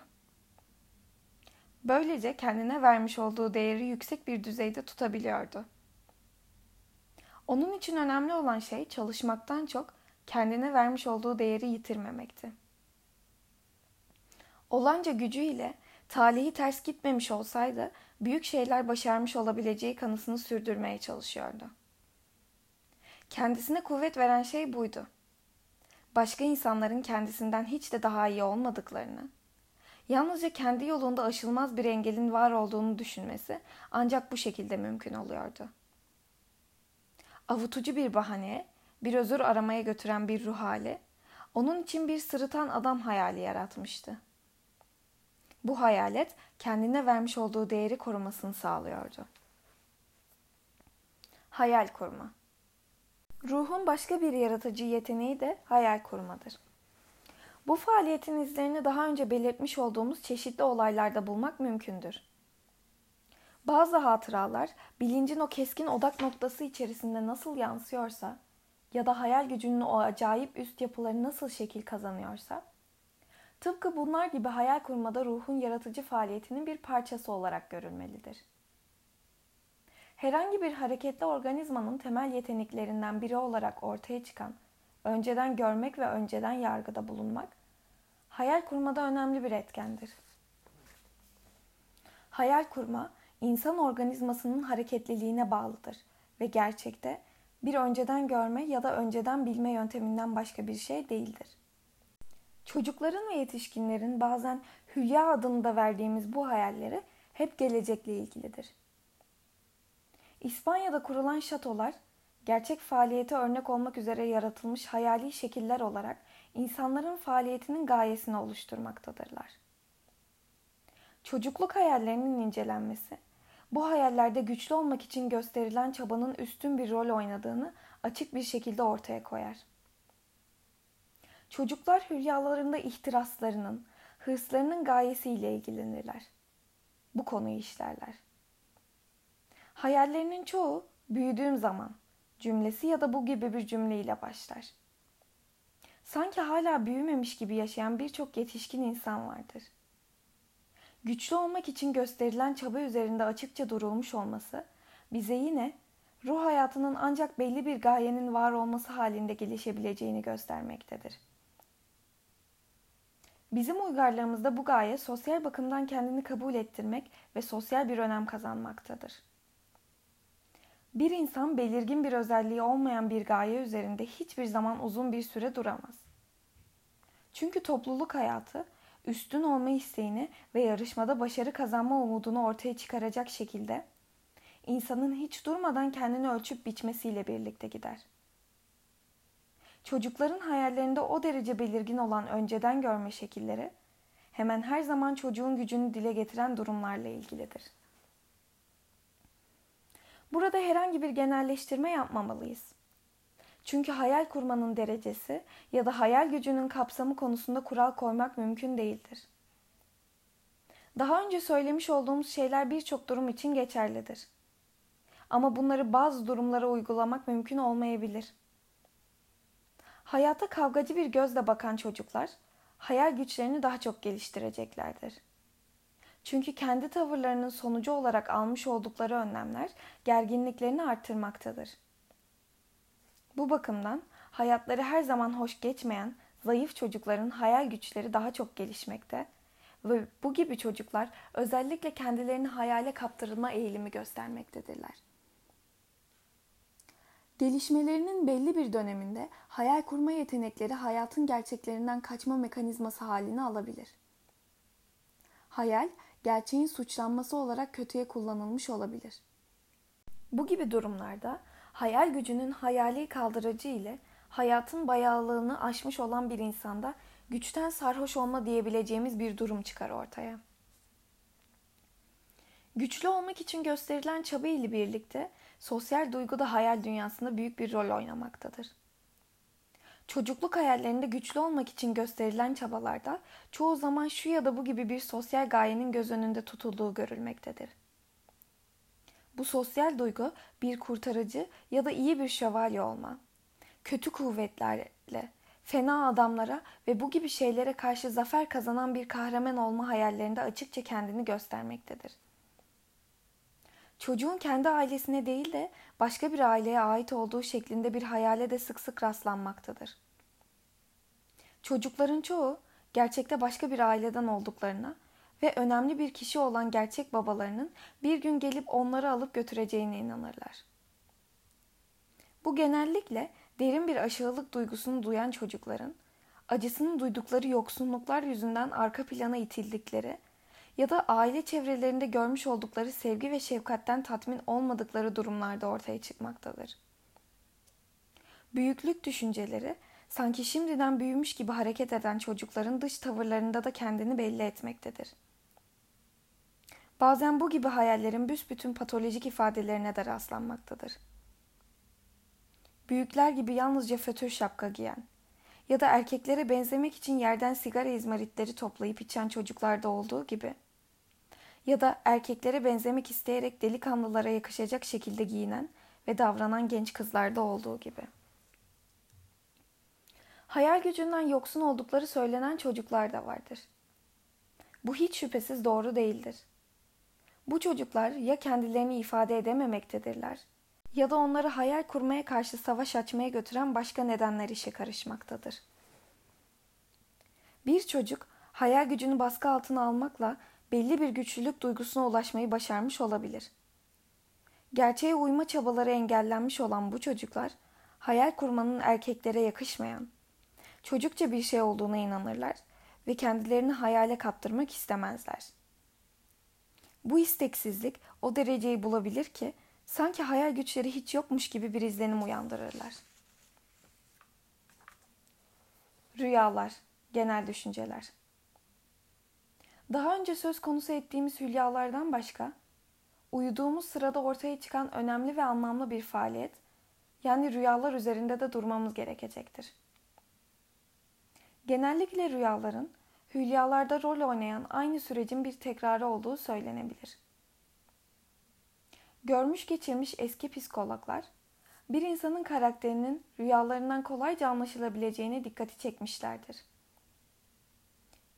Böylece kendine vermiş olduğu değeri yüksek bir düzeyde tutabiliyordu. Onun için önemli olan şey çalışmaktan çok kendine vermiş olduğu değeri yitirmemekti. Olanca gücüyle talihi ters gitmemiş olsaydı büyük şeyler başarmış olabileceği kanısını sürdürmeye çalışıyordu. Kendisine kuvvet veren şey buydu. Başka insanların kendisinden hiç de daha iyi olmadıklarını, yalnızca kendi yolunda aşılmaz bir engelin var olduğunu düşünmesi ancak bu şekilde mümkün oluyordu. Avutucu bir bahaneye, bir özür aramaya götüren bir ruh hali, onun için bir sırıtan adam hayali yaratmıştı. Bu hayalet kendine vermiş olduğu değeri korumasını sağlıyordu. Hayal kurma. Ruhun başka bir yaratıcı yeteneği de hayal kurmadır. Bu faaliyetin izlerini daha önce belirtmiş olduğumuz çeşitli olaylarda bulmak mümkündür. Bazı hatıralar bilincin o keskin odak noktası içerisinde nasıl yansıyorsa ya da hayal gücünün o acayip üst yapıları nasıl şekil kazanıyorsa, tıpkı bunlar gibi hayal kurmada ruhun yaratıcı faaliyetinin bir parçası olarak görülmelidir. Herhangi bir hareketli organizmanın temel yeteneklerinden biri olarak ortaya çıkan, önceden görmek ve önceden yargıda bulunmak, hayal kurmada önemli bir etkendir. Hayal kurma, insan organizmasının hareketliliğine bağlıdır ve gerçekte bir önceden görme ya da önceden bilme yönteminden başka bir şey değildir. Çocukların ve yetişkinlerin bazen hülya adını da verdiğimiz bu hayalleri hep gelecekle ilgilidir. İspanya'da kurulan şatolar, gerçek faaliyete örnek olmak üzere yaratılmış hayali şekiller olarak insanların faaliyetinin gayesini oluşturmaktadırlar. Çocukluk hayallerinin incelenmesi, bu hayallerde güçlü olmak için gösterilen çabanın üstün bir rol oynadığını açık bir şekilde ortaya koyar. Çocuklar hülyalarında ihtiraslarının, hırslarının gayesiyle ilgilenirler. Bu konuyu işlerler. Hayallerinin çoğu büyüdüğüm zaman cümlesi ya da bu gibi bir cümleyle başlar. Sanki hala büyümemiş gibi yaşayan birçok yetişkin insan vardır. Güçlü olmak için gösterilen çaba üzerinde açıkça durulmuş olması bize yine ruh hayatının ancak belli bir gayenin var olması halinde gelişebileceğini göstermektedir. Bizim uygarlarımızda bu gaye sosyal bakımdan kendini kabul ettirmek ve sosyal bir önem kazanmaktadır. Bir insan belirgin bir özelliği olmayan bir gaye üzerinde hiçbir zaman uzun bir süre duramaz. Çünkü topluluk hayatı, üstün olma isteğini ve yarışmada başarı kazanma umudunu ortaya çıkaracak şekilde insanın hiç durmadan kendini ölçüp biçmesiyle birlikte gider. Çocukların hayallerinde o derece belirgin olan önceden görme şekilleri hemen her zaman çocuğun gücünü dile getiren durumlarla ilgilidir. Burada herhangi bir genelleştirme yapmamalıyız. Çünkü hayal kurmanın derecesi ya da hayal gücünün kapsamı konusunda kural koymak mümkün değildir. Daha önce söylemiş olduğumuz şeyler birçok durum için geçerlidir. Ama bunları bazı durumlara uygulamak mümkün olmayabilir. Hayata kavgacı bir gözle bakan çocuklar, hayal güçlerini daha çok geliştireceklerdir. Çünkü kendi tavırlarının sonucu olarak almış oldukları önlemler gerginliklerini artırmaktadır. Bu bakımdan hayatları her zaman hoş geçmeyen zayıf çocukların hayal güçleri daha çok gelişmekte ve bu gibi çocuklar özellikle kendilerini hayale kaptırılma eğilimi göstermektedirler. Gelişmelerinin belli bir döneminde hayal kurma yetenekleri hayatın gerçeklerinden kaçma mekanizması halini alabilir. Hayal, gerçeğin suçlanması olarak kötüye kullanılmış olabilir. Bu gibi durumlarda hayal gücünün hayali kaldırıcı ile hayatın bayağılığını aşmış olan bir insanda güçten sarhoş olma diyebileceğimiz bir durum çıkar ortaya. Güçlü olmak için gösterilen çaba ile birlikte sosyal duygu da hayal dünyasında büyük bir rol oynamaktadır. Çocukluk hayallerinde güçlü olmak için gösterilen çabalarda çoğu zaman şu ya da bu gibi bir sosyal gayenin göz önünde tutulduğu görülmektedir. Bu sosyal duygu bir kurtarıcı ya da iyi bir şövalye olma, kötü kuvvetlerle, fena adamlara ve bu gibi şeylere karşı zafer kazanan bir kahraman olma hayallerinde açıkça kendini göstermektedir. Çocuğun kendi ailesine değil de başka bir aileye ait olduğu şeklinde bir hayale de sık sık rastlanmaktadır. Çocukların çoğu gerçekte başka bir aileden olduklarına ve önemli bir kişi olan gerçek babalarının bir gün gelip onları alıp götüreceğine inanırlar. Bu genellikle derin bir aşağılık duygusunu duyan çocukların, acısını duydukları yoksunluklar yüzünden arka plana itildikleri ya da aile çevrelerinde görmüş oldukları sevgi ve şefkatten tatmin olmadıkları durumlarda ortaya çıkmaktadır. Büyüklük düşünceleri, sanki şimdiden büyümüş gibi hareket eden çocukların dış tavırlarında da kendini belli etmektedir. Bazen bu gibi hayallerin büsbütün patolojik ifadelerine de rastlanmaktadır. Büyükler gibi yalnızca fötr şapka giyen ya da erkeklere benzemek için yerden sigara izmaritleri toplayıp içen çocuklarda olduğu gibi ya da erkeklere benzemek isteyerek delikanlılara yakışacak şekilde giyinen ve davranan genç kızlarda olduğu gibi. Hayal gücünden yoksun oldukları söylenen çocuklar da vardır. Bu hiç şüphesiz doğru değildir. Bu çocuklar ya kendilerini ifade edememektedirler ya da onları hayal kurmaya karşı savaş açmaya götüren başka nedenler işe karışmaktadır. Bir çocuk hayal gücünü baskı altına almakla belli bir güçlülük duygusuna ulaşmayı başarmış olabilir. Gerçeğe uyma çabaları engellenmiş olan bu çocuklar hayal kurmanın erkeklere yakışmayan, çocukça bir şey olduğuna inanırlar ve kendilerini hayale kaptırmak istemezler. Bu isteksizlik o dereceyi bulabilir ki Sanki hayal güçleri hiç yokmuş gibi bir izlenim uyandırırlar. Rüyalar, genel düşünceler. Daha önce söz konusu ettiğimiz hülyalardan başka, uyuduğumuz sırada ortaya çıkan önemli ve anlamlı bir faaliyet, yani rüyalar üzerinde de durmamız gerekecektir. Genellikle rüyaların, hülyalarda rol oynayan aynı sürecin bir tekrarı olduğu söylenebilir. Görmüş geçirmiş eski psikologlar, bir insanın karakterinin rüyalarından kolayca anlaşılabileceğine dikkati çekmişlerdir.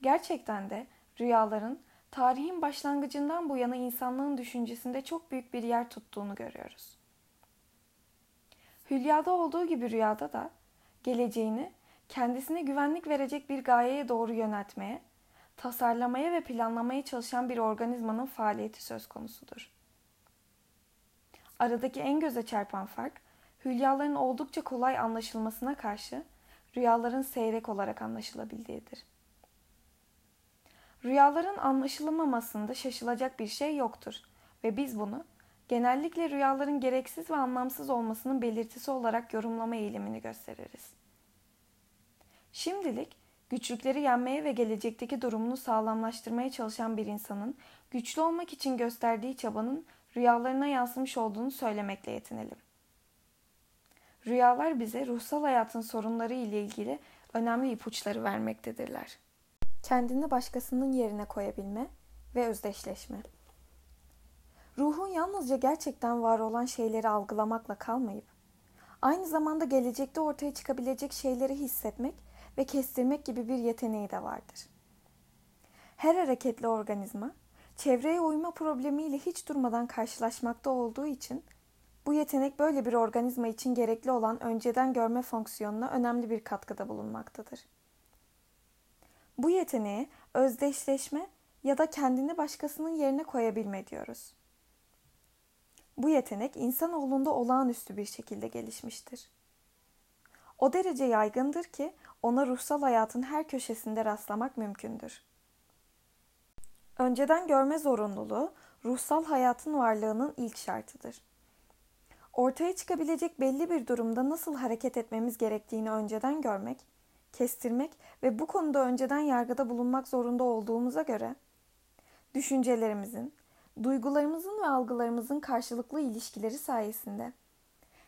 Gerçekten de rüyaların tarihin başlangıcından bu yana insanlığın düşüncesinde çok büyük bir yer tuttuğunu görüyoruz. Hülyada olduğu gibi rüyada da geleceğini kendisine güvenlik verecek bir gayeye doğru yöneltmeye, tasarlamaya ve planlamaya çalışan bir organizmanın faaliyeti söz konusudur. Aradaki en göze çarpan fark, hülyaların oldukça kolay anlaşılmasına karşı rüyaların seyrek olarak anlaşılabildiğidir. Rüyaların anlaşılamamasında şaşılacak bir şey yoktur ve biz bunu genellikle rüyaların gereksiz ve anlamsız olmasının belirtisi olarak yorumlama eğilimini gösteririz. Şimdilik güçlükleri yenmeye ve gelecekteki durumunu sağlamlaştırmaya çalışan bir insanın güçlü olmak için gösterdiği çabanın rüyalarına yansımış olduğunu söylemekle yetinelim. Rüyalar bize ruhsal hayatın sorunları ile ilgili önemli ipuçları vermektedirler. Kendini başkasının yerine koyabilme ve özdeşleşme. Ruhun yalnızca gerçekten var olan şeyleri algılamakla kalmayıp, aynı zamanda gelecekte ortaya çıkabilecek şeyleri hissetmek ve kestirmek gibi bir yeteneği de vardır. Her hareketli organizma, çevreye uyma problemiyle hiç durmadan karşılaşmakta olduğu için, bu yetenek böyle bir organizma için gerekli olan önceden görme fonksiyonuna önemli bir katkıda bulunmaktadır. Bu yeteneğe özdeşleşme ya da kendini başkasının yerine koyabilme diyoruz. Bu yetenek insanoğlunda olağanüstü bir şekilde gelişmiştir. O derece yaygındır ki ona ruhsal hayatın her köşesinde rastlamak mümkündür. Önceden görme zorunluluğu, ruhsal hayatın varlığının ilk şartıdır. Ortaya çıkabilecek belli bir durumda nasıl hareket etmemiz gerektiğini önceden görmek, kestirmek ve bu konuda önceden yargıda bulunmak zorunda olduğumuza göre, düşüncelerimizin, duygularımızın ve algılarımızın karşılıklı ilişkileri sayesinde,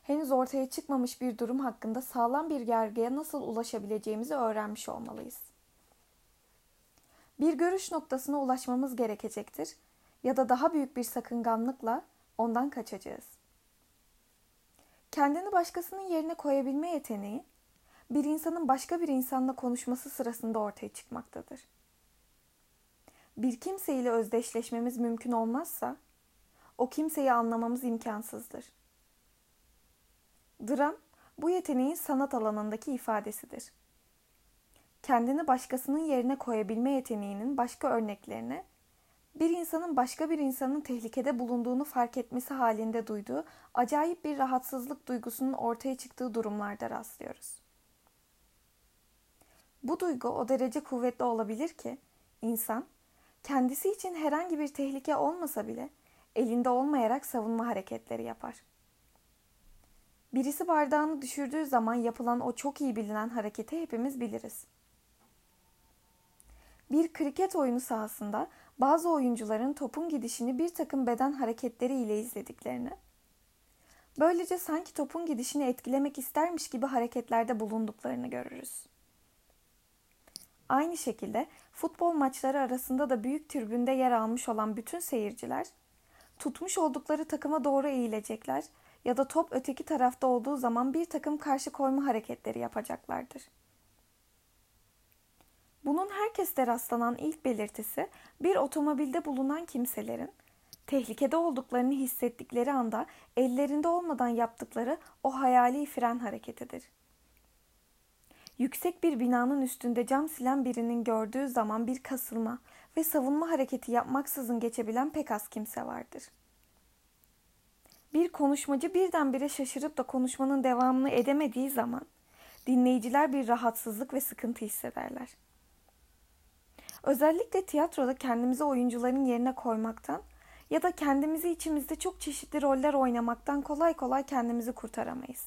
henüz ortaya çıkmamış bir durum hakkında sağlam bir yargıya nasıl ulaşabileceğimizi öğrenmiş olmalıyız. Bir görüş noktasına ulaşmamız gerekecektir ya da daha büyük bir sakınganlıkla ondan kaçacağız. Kendini başkasının yerine koyabilme yeteneği, bir insanın başka bir insanla konuşması sırasında ortaya çıkmaktadır. Bir kimseyle özdeşleşmemiz mümkün olmazsa, o kimseyi anlamamız imkansızdır. Dram, bu yeteneğin sanat alanındaki ifadesidir. Kendini başkasının yerine koyabilme yeteneğinin başka örneklerine, bir insanın başka bir insanın tehlikede bulunduğunu fark etmesi halinde duyduğu acayip bir rahatsızlık duygusunun ortaya çıktığı durumlarda rastlıyoruz. Bu duygu o derece kuvvetli olabilir ki, insan kendisi için herhangi bir tehlike olmasa bile elinde olmayarak savunma hareketleri yapar. Birisi bardağını düşürdüğü zaman yapılan o çok iyi bilinen hareketi hepimiz biliriz. Bir kriket oyunu sahasında bazı oyuncuların topun gidişini bir takım beden hareketleri ile izlediklerini, böylece sanki topun gidişini etkilemek istermiş gibi hareketlerde bulunduklarını görürüz. Aynı şekilde futbol maçları arasında da büyük tribünde yer almış olan bütün seyirciler, tutmuş oldukları takıma doğru eğilecekler ya da top öteki tarafta olduğu zaman bir takım karşı koyma hareketleri yapacaklardır. Bunun herkeste rastlanan ilk belirtisi, bir otomobilde bulunan kimselerin tehlikede olduklarını hissettikleri anda ellerinde olmadan yaptıkları o hayali fren hareketidir. Yüksek bir binanın üstünde cam silen birinin gördüğü zaman bir kasılma ve savunma hareketi yapmaksızın geçebilen pek az kimse vardır. Bir konuşmacı birdenbire şaşırıp da konuşmanın devamını edemediği zaman dinleyiciler bir rahatsızlık ve sıkıntı hissederler. Özellikle tiyatroda kendimizi oyuncuların yerine koymaktan ya da kendimizi içimizde çok çeşitli roller oynamaktan kolay kolay kendimizi kurtaramayız.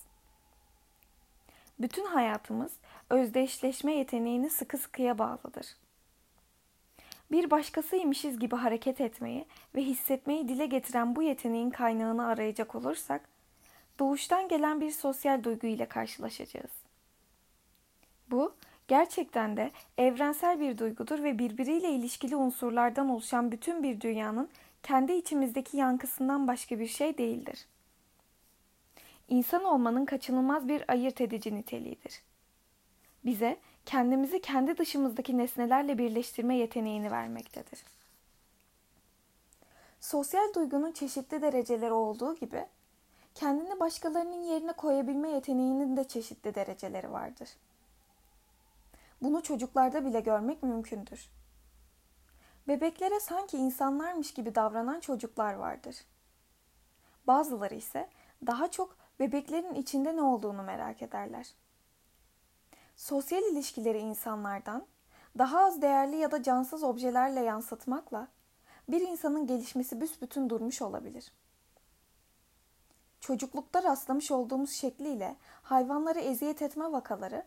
Bütün hayatımız özdeşleşme yeteneğini sıkı sıkıya bağlıdır. Bir başkasıymışız gibi hareket etmeyi ve hissetmeyi dile getiren bu yeteneğin kaynağını arayacak olursak, doğuştan gelen bir sosyal duygu ile karşılaşacağız. Bu, gerçekten de evrensel bir duygudur ve birbiriyle ilişkili unsurlardan oluşan bütün bir dünyanın kendi içimizdeki yankısından başka bir şey değildir. İnsan olmanın kaçınılmaz bir ayırt edici niteliğidir. Bize kendimizi kendi dışımızdaki nesnelerle birleştirme yeteneğini vermektedir. Sosyal duygunun çeşitli dereceleri olduğu gibi, kendini başkalarının yerine koyabilme yeteneğinin de çeşitli dereceleri vardır. Bunu çocuklarda bile görmek mümkündür. Bebeklere sanki insanlarmış gibi davranan çocuklar vardır. Bazıları ise daha çok bebeklerin içinde ne olduğunu merak ederler. Sosyal ilişkileri insanlardan daha az değerli ya da cansız objelerle yansıtmakla bir insanın gelişmesi büsbütün durmuş olabilir. Çocuklukta rastlamış olduğumuz şekliyle hayvanlara eziyet etme vakaları,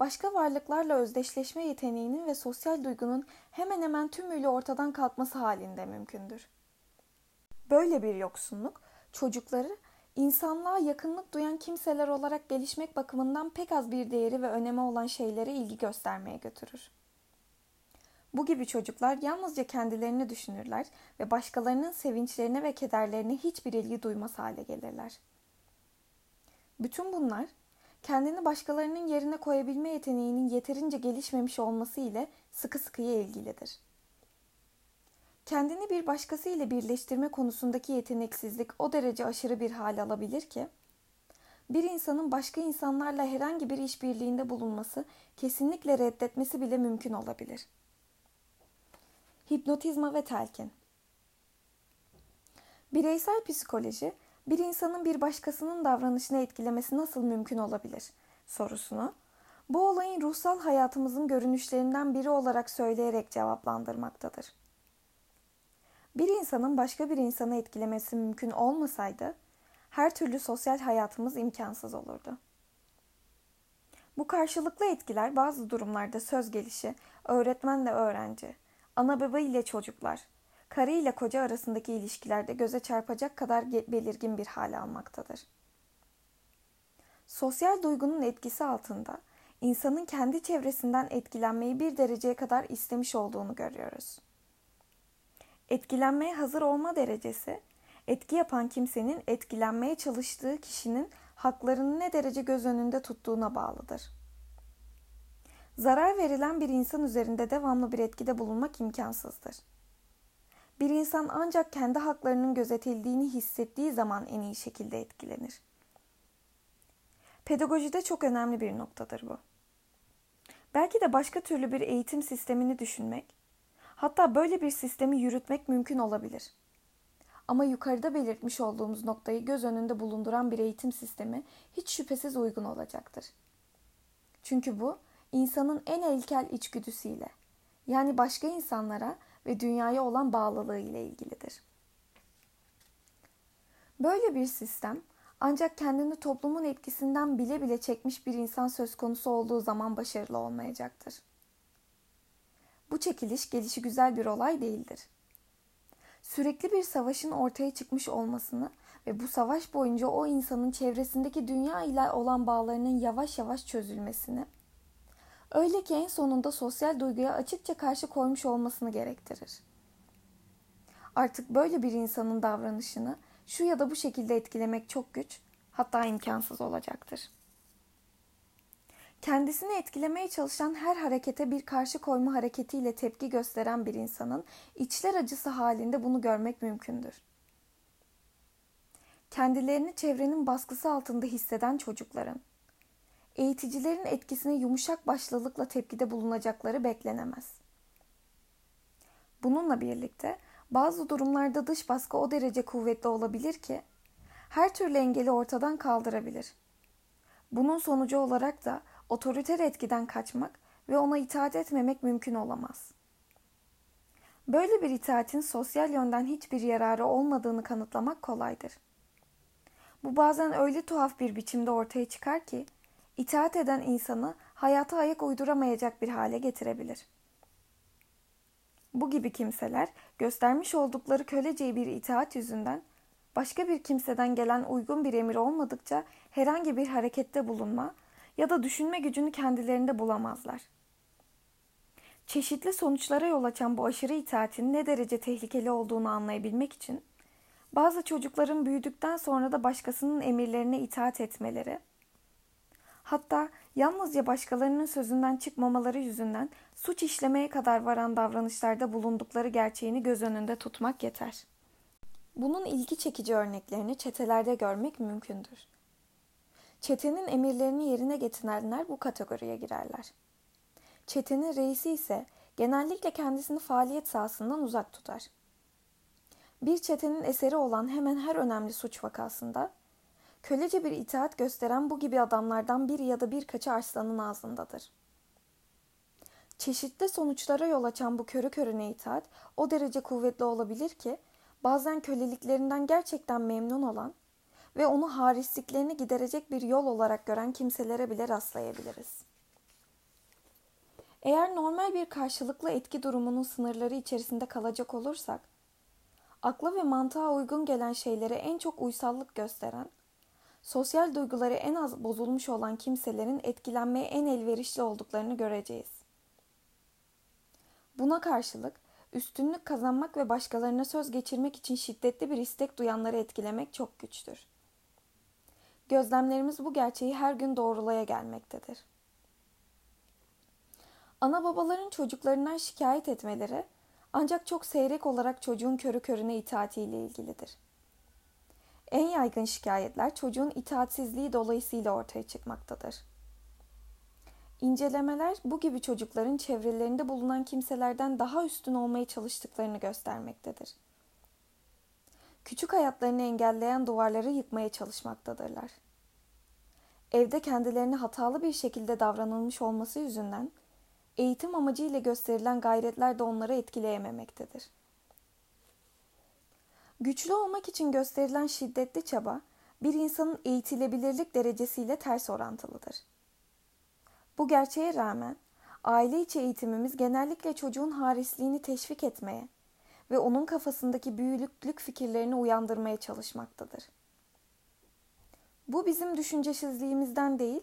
başka varlıklarla özdeşleşme yeteneğinin ve sosyal duygunun hemen hemen tümüyle ortadan kalkması halinde mümkündür. Böyle bir yoksunluk, çocukları insanlığa yakınlık duyan kimseler olarak gelişmek bakımından pek az bir değeri ve önemi olan şeylere ilgi göstermeye götürür. Bu gibi çocuklar yalnızca kendilerini düşünürler ve başkalarının sevinçlerine ve kederlerine hiçbir ilgi duymaz hale gelirler. Bütün bunlar, kendini başkalarının yerine koyabilme yeteneğinin yeterince gelişmemiş olması ile sıkı sıkıya ilgilidir. Kendini bir başkası ile birleştirme konusundaki yeteneksizlik o derece aşırı bir hal alabilir ki, bir insanın başka insanlarla herhangi bir işbirliğinde bulunması, kesinlikle reddetmesi bile mümkün olabilir. Hipnotizma ve telkin. Bireysel psikoloji, bir insanın bir başkasının davranışını etkilemesi nasıl mümkün olabilir sorusunu, bu olayın ruhsal hayatımızın görünüşlerinden biri olarak söyleyerek cevaplandırmaktadır. Bir insanın başka bir insanı etkilemesi mümkün olmasaydı, her türlü sosyal hayatımız imkansız olurdu. Bu karşılıklı etkiler bazı durumlarda söz gelişi, öğretmenle öğrenci, ana baba ile çocuklar, karı ile koca arasındaki ilişkilerde göze çarpacak kadar belirgin bir hale almaktadır. Sosyal duygunun etkisi altında insanın kendi çevresinden etkilenmeyi bir dereceye kadar istemiş olduğunu görüyoruz. Etkilenmeye hazır olma derecesi, etki yapan kimsenin etkilenmeye çalıştığı kişinin haklarını ne derece göz önünde tuttuğuna bağlıdır. Zarar verilen bir insan üzerinde devamlı bir etkide bulunmak imkansızdır. Bir insan ancak kendi haklarının gözetildiğini hissettiği zaman en iyi şekilde etkilenir. Pedagojide çok önemli bir noktadır bu. Belki de başka türlü bir eğitim sistemini düşünmek, hatta böyle bir sistemi yürütmek mümkün olabilir. Ama yukarıda belirtmiş olduğumuz noktayı göz önünde bulunduran bir eğitim sistemi hiç şüphesiz uygun olacaktır. Çünkü bu, insanın en ilkel içgüdüsüyle, yani başka insanlara ve dünyaya olan bağlılığı ile ilgilidir. Böyle bir sistem ancak kendini toplumun etkisinden bile bile çekmiş bir insan söz konusu olduğu zaman başarılı olmayacaktır. Bu çekiliş gelişigüzel bir olay değildir. Sürekli bir savaşın ortaya çıkmış olmasını ve bu savaş boyunca o insanın çevresindeki dünya ile olan bağlarının yavaş yavaş çözülmesini, öyle ki en sonunda sosyal duyguya açıkça karşı koymuş olmasını gerektirir. Artık böyle bir insanın davranışını şu ya da bu şekilde etkilemek çok güç, hatta imkansız olacaktır. Kendisini etkilemeye çalışan her harekete bir karşı koyma hareketiyle tepki gösteren bir insanın içler acısı halinde bunu görmek mümkündür. Kendilerini çevrenin baskısı altında hisseden çocukların, eğiticilerin etkisine yumuşak başlılıkla tepkide bulunacakları beklenemez. Bununla birlikte bazı durumlarda dış baskı o derece kuvvetli olabilir ki her türlü engeli ortadan kaldırabilir. Bunun sonucu olarak da otoriter etkiden kaçmak ve ona itaat etmemek mümkün olamaz. Böyle bir itaatin sosyal yönden hiçbir yararı olmadığını kanıtlamak kolaydır. Bu bazen öyle tuhaf bir biçimde ortaya çıkar ki, itaat eden insanı hayata ayak uyduramayacak bir hale getirebilir. Bu gibi kimseler göstermiş oldukları kölece bir itaat yüzünden başka bir kimseden gelen uygun bir emir olmadıkça herhangi bir harekette bulunma ya da düşünme gücünü kendilerinde bulamazlar. Çeşitli sonuçlara yol açan bu aşırı itaatin ne derece tehlikeli olduğunu anlayabilmek için bazı çocukların büyüdükten sonra da başkasının emirlerine itaat etmeleri, hatta yalnızca başkalarının sözünden çıkmamaları yüzünden suç işlemeye kadar varan davranışlarda bulundukları gerçeğini göz önünde tutmak yeter. Bunun ilgi çekici örneklerini çetelerde görmek mümkündür. Çetenin emirlerini yerine getirenler bu kategoriye girerler. Çetenin reisi ise genellikle kendisini faaliyet sahasından uzak tutar. Bir çetenin eseri olan hemen her önemli suç vakasında, kölece bir itaat gösteren bu gibi adamlardan biri ya da birkaçı arslanın ağzındadır. Çeşitli sonuçlara yol açan bu körü körüne itaat o derece kuvvetli olabilir ki, bazen köleliklerinden gerçekten memnun olan ve onu harisliklerini giderecek bir yol olarak gören kimselere bile rastlayabiliriz. Eğer normal bir karşılıklı etki durumunun sınırları içerisinde kalacak olursak, akla ve mantığa uygun gelen şeylere en çok uysallık gösteren, sosyal duyguları en az bozulmuş olan kimselerin etkilenmeye en elverişli olduklarını göreceğiz. Buna karşılık, üstünlük kazanmak ve başkalarına söz geçirmek için şiddetli bir istek duyanları etkilemek çok güçtür. Gözlemlerimiz bu gerçeği her gün doğrulaya gelmektedir. Ana babaların çocuklarından şikayet etmeleri ancak çok seyrek olarak çocuğun körü körüne itaatiyle ilgilidir. En yaygın şikayetler çocuğun itaatsizliği dolayısıyla ortaya çıkmaktadır. İncelemeler bu gibi çocukların çevrelerinde bulunan kimselerden daha üstün olmaya çalıştıklarını göstermektedir. Küçük hayatlarını engelleyen duvarları yıkmaya çalışmaktadırlar. Evde kendilerine hatalı bir şekilde davranılmış olması yüzünden eğitim amacıyla gösterilen gayretler de onları etkileyememektedir. Güçlü olmak için gösterilen şiddetli çaba, bir insanın eğitilebilirlik derecesiyle ters orantılıdır. Bu gerçeğe rağmen, aile içi eğitimimiz genellikle çocuğun harisliğini teşvik etmeye ve onun kafasındaki büyülüklük fikirlerini uyandırmaya çalışmaktadır. Bu bizim düşüncesizliğimizden değil,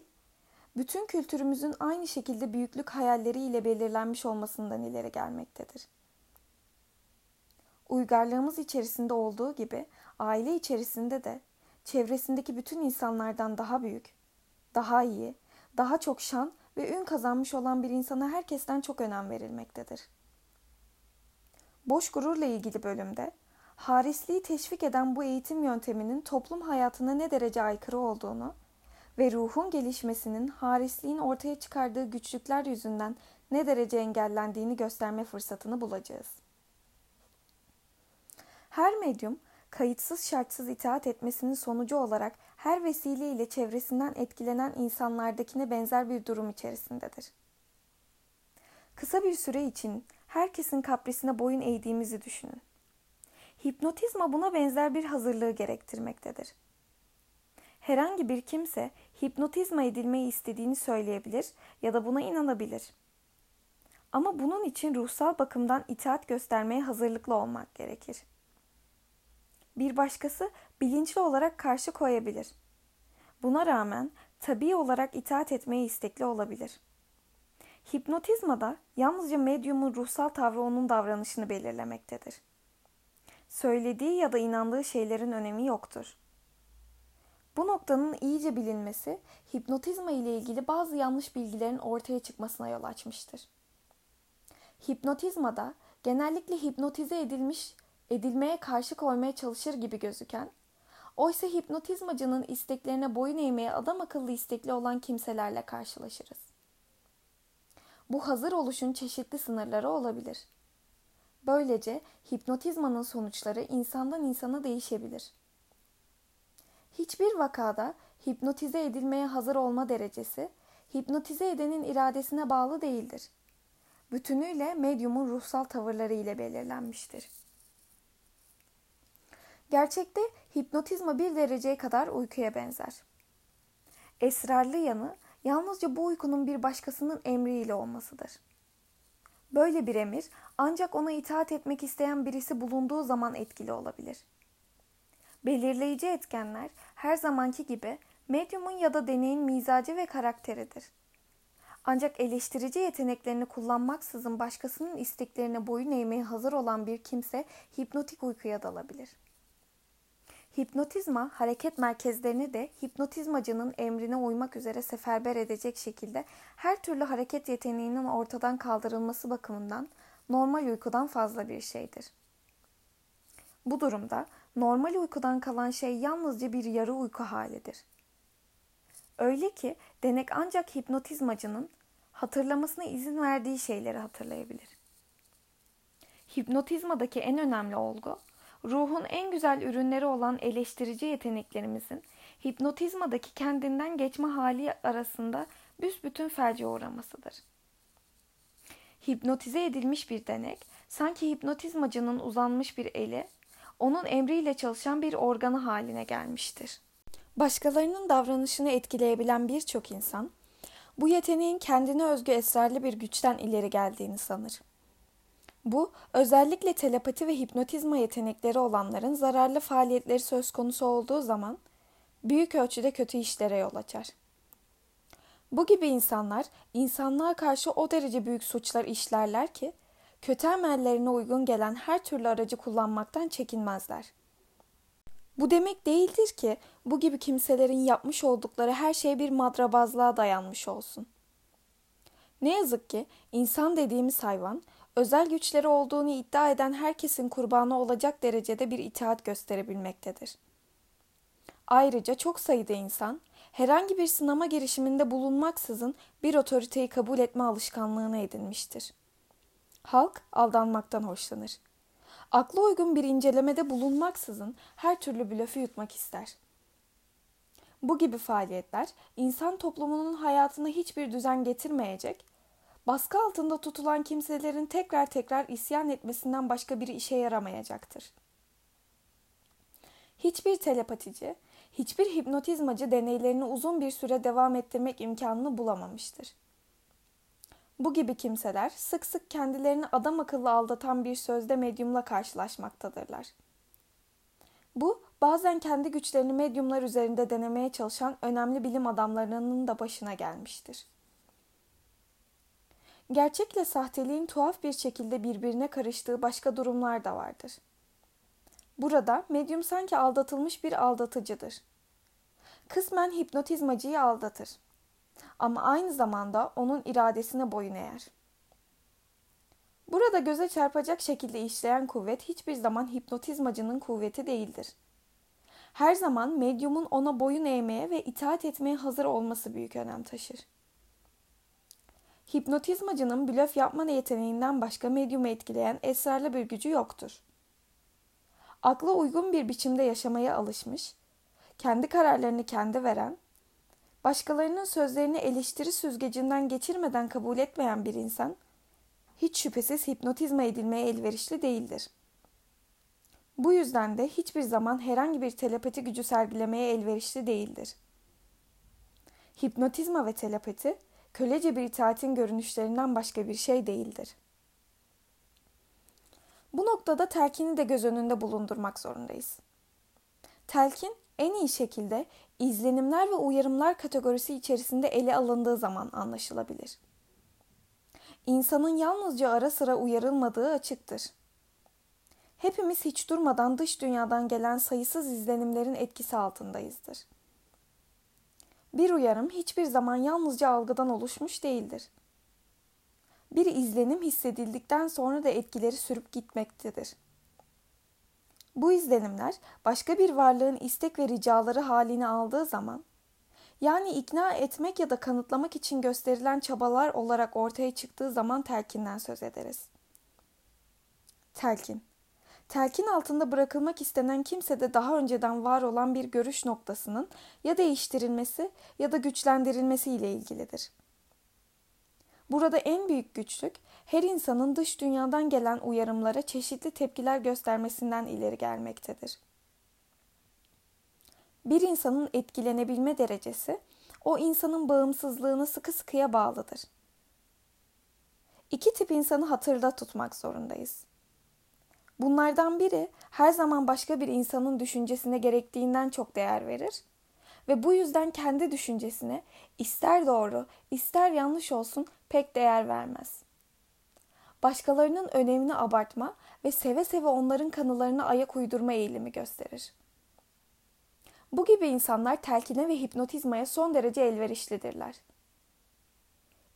bütün kültürümüzün aynı şekilde büyüklük hayalleriyle belirlenmiş olmasından ileri gelmektedir. Uygarlığımız içerisinde olduğu gibi aile içerisinde de çevresindeki bütün insanlardan daha büyük, daha iyi, daha çok şan ve ün kazanmış olan bir insana herkesten çok önem verilmektedir. Boş gururla ilgili bölümde harisliği teşvik eden bu eğitim yönteminin toplum hayatına ne derece aykırı olduğunu ve ruhun gelişmesinin harisliğin ortaya çıkardığı güçlükler yüzünden ne derece engellendiğini gösterme fırsatını bulacağız. Her medyum, kayıtsız şartsız itaat etmesinin sonucu olarak her vesileyle çevresinden etkilenen insanlardakine benzer bir durum içerisindedir. Kısa bir süre için herkesin kaprisine boyun eğdiğimizi düşünün. Hipnotizma buna benzer bir hazırlığı gerektirmektedir. Herhangi bir kimse hipnotizma edilmeyi istediğini söyleyebilir ya da buna inanabilir. Ama bunun için ruhsal bakımdan itaat göstermeye hazırlıklı olmak gerekir. Bir başkası bilinçli olarak karşı koyabilir. Buna rağmen tabii olarak itaat etmeye istekli olabilir. Hipnotizmada yalnızca medyumun ruhsal tavrı onun davranışını belirlemektedir. Söylediği ya da inandığı şeylerin önemi yoktur. Bu noktanın iyice bilinmesi, hipnotizma ile ilgili bazı yanlış bilgilerin ortaya çıkmasına yol açmıştır. Hipnotizmada genellikle hipnotize edilmiş, edilmeye karşı koymaya çalışır gibi gözüken, oysa hipnotizmacının isteklerine boyun eğmeye adam akıllı istekli olan kimselerle karşılaşırız. Bu hazır oluşun çeşitli sınırları olabilir. Böylece hipnotizmanın sonuçları insandan insana değişebilir. Hiçbir vakada hipnotize edilmeye hazır olma derecesi, hipnotize edenin iradesine bağlı değildir. bütünüyle medyumun ruhsal tavırları ile belirlenmiştir. Gerçekte hipnotizma bir dereceye kadar uykuya benzer. Esrarlı yanı yalnızca bu uykunun bir başkasının emriyle olmasıdır. Böyle bir emir ancak ona itaat etmek isteyen birisi bulunduğu zaman etkili olabilir. Belirleyici etkenler her zamanki gibi medyumun ya da deneyin mizacı ve karakteridir. Ancak eleştirici yeteneklerini kullanmaksızın başkasının isteklerine boyun eğmeye hazır olan bir kimse hipnotik uykuya dalabilir. Hipnotizma hareket merkezlerini de hipnotizmacının emrine uymak üzere seferber edecek şekilde her türlü hareket yeteneğinin ortadan kaldırılması bakımından normal uykudan fazla bir şeydir. Bu durumda normal uykudan kalan şey yalnızca bir yarı uyku halidir. Öyle ki denek ancak hipnotizmacının hatırlamasına izin verdiği şeyleri hatırlayabilir. Hipnotizmadaki en önemli olgu, ruhun en güzel ürünleri olan eleştirici yeteneklerimizin hipnotizmadaki kendinden geçme hali arasında büsbütün felce uğramasıdır. Hipnotize edilmiş bir denek, sanki hipnotizmacının uzanmış bir eli, onun emriyle çalışan bir organı haline gelmiştir. Başkalarının davranışını etkileyebilen birçok insan, bu yeteneğin kendine özgü esrarlı bir güçten ileri geldiğini sanır. Bu, özellikle telepati ve hipnotizma yetenekleri olanların zararlı faaliyetleri söz konusu olduğu zaman büyük ölçüde kötü işlere yol açar. Bu gibi insanlar, insanlığa karşı o derece büyük suçlar işlerler ki, kötü emellerine uygun gelen her türlü aracı kullanmaktan çekinmezler. Bu demek değildir ki, bu gibi kimselerin yapmış oldukları her şey bir madrabazlığa dayanmış olsun. Ne yazık ki, insan dediğimiz hayvan, özel güçleri olduğunu iddia eden herkesin kurbanı olacak derecede bir itaat gösterebilmektedir. Ayrıca çok sayıda insan, herhangi bir sınama girişiminde bulunmaksızın bir otoriteyi kabul etme alışkanlığını edinmiştir. Halk aldanmaktan hoşlanır. Akla uygun bir incelemede bulunmaksızın her türlü blöfü yutmak ister. Bu gibi faaliyetler, insan toplumunun hayatına hiçbir düzen getirmeyecek, baskı altında tutulan kimselerin tekrar tekrar isyan etmesinden başka bir işe yaramayacaktır. Hiçbir telepatici, hiçbir hipnotizmacı deneylerini uzun bir süre devam ettirmek imkanını bulamamıştır. Bu gibi kimseler sık sık kendilerini adam akıllı aldatan bir sözde medyumla karşılaşmaktadırlar. Bu, bazen kendi güçlerini medyumlar üzerinde denemeye çalışan önemli bilim adamlarının da başına gelmiştir. Gerçekle sahteliğin tuhaf bir şekilde birbirine karıştığı başka durumlar da vardır. Burada medyum sanki aldatılmış bir aldatıcıdır. Kısmen hipnotizmacıyı aldatır. Ama aynı zamanda onun iradesine boyun eğer. Burada göze çarpacak şekilde işleyen kuvvet hiçbir zaman hipnotizmacının kuvveti değildir. Her zaman medyumun ona boyun eğmeye ve itaat etmeye hazır olması büyük önem taşır. Hipnotizmacının blöf yapma yeteneğinden başka medyumu etkileyen esrarlı bir gücü yoktur. Akla uygun bir biçimde yaşamaya alışmış, kendi kararlarını kendi veren, başkalarının sözlerini eleştiri süzgecinden geçirmeden kabul etmeyen bir insan, hiç şüphesiz hipnotizma edilmeye elverişli değildir. Bu yüzden de hiçbir zaman herhangi bir telepati gücü sergilemeye elverişli değildir. Hipnotizma ve telepati, kölece bir itaatin görünüşlerinden başka bir şey değildir. Bu noktada telkini de göz önünde bulundurmak zorundayız. Telkin, en iyi şekilde izlenimler ve uyarımlar kategorisi içerisinde ele alındığı zaman anlaşılabilir. İnsanın yalnızca ara sıra uyarılmadığı açıktır. Hepimiz hiç durmadan dış dünyadan gelen sayısız izlenimlerin etkisi altındayızdır. Bir uyarım hiçbir zaman yalnızca algıdan oluşmuş değildir. Bir izlenim hissedildikten sonra da etkileri sürüp gitmektedir. Bu izlenimler başka bir varlığın istek ve ricaları halini aldığı zaman, yani ikna etmek ya da kanıtlamak için gösterilen çabalar olarak ortaya çıktığı zaman telkinden söz ederiz. Telkin. Telkin altında bırakılmak istenen kimsede daha önceden var olan bir görüş noktasının ya değiştirilmesi ya da güçlendirilmesi ile ilgilidir. Burada en büyük güçlük her insanın dış dünyadan gelen uyarımlara çeşitli tepkiler göstermesinden ileri gelmektedir. Bir insanın etkilenebilme derecesi, o insanın bağımsızlığına sıkı sıkıya bağlıdır. İki tip insanı hatırda tutmak zorundayız. Bunlardan biri her zaman başka bir insanın düşüncesine gerektiğinden çok değer verir ve bu yüzden kendi düşüncesine ister doğru ister yanlış olsun pek değer vermez. Başkalarının önemini abartma ve seve seve onların kanılarına ayak uydurma eğilimi gösterir. Bu gibi insanlar telkine ve hipnotizmaya son derece elverişlidirler.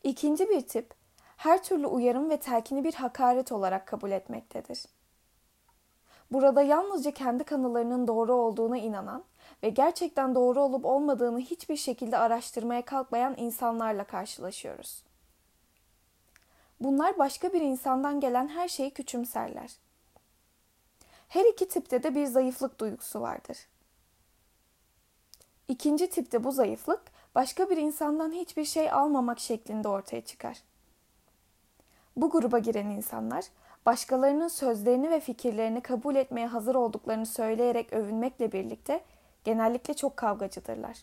İkinci bir tip, her türlü uyarım ve telkini bir hakaret olarak kabul etmektedir. Burada yalnızca kendi kanılarının doğru olduğuna inanan ve gerçekten doğru olup olmadığını hiçbir şekilde araştırmaya kalkmayan insanlarla karşılaşıyoruz. Bunlar başka bir insandan gelen her şeyi küçümserler. Her iki tipte de bir zayıflık duygusu vardır. İkinci tipte bu zayıflık, başka bir insandan hiçbir şey almamak şeklinde ortaya çıkar. Bu gruba giren insanlar, başkalarının sözlerini ve fikirlerini kabul etmeye hazır olduklarını söyleyerek övünmekle birlikte genellikle çok kavgacıdırlar.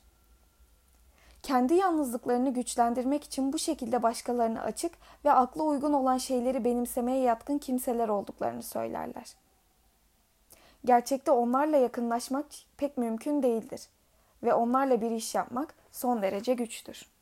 Kendi yalnızlıklarını güçlendirmek için bu şekilde başkalarına açık ve akla uygun olan şeyleri benimsemeye yatkın kimseler olduklarını söylerler. Gerçekte onlarla yakınlaşmak pek mümkün değildir ve onlarla bir iş yapmak son derece güçtür.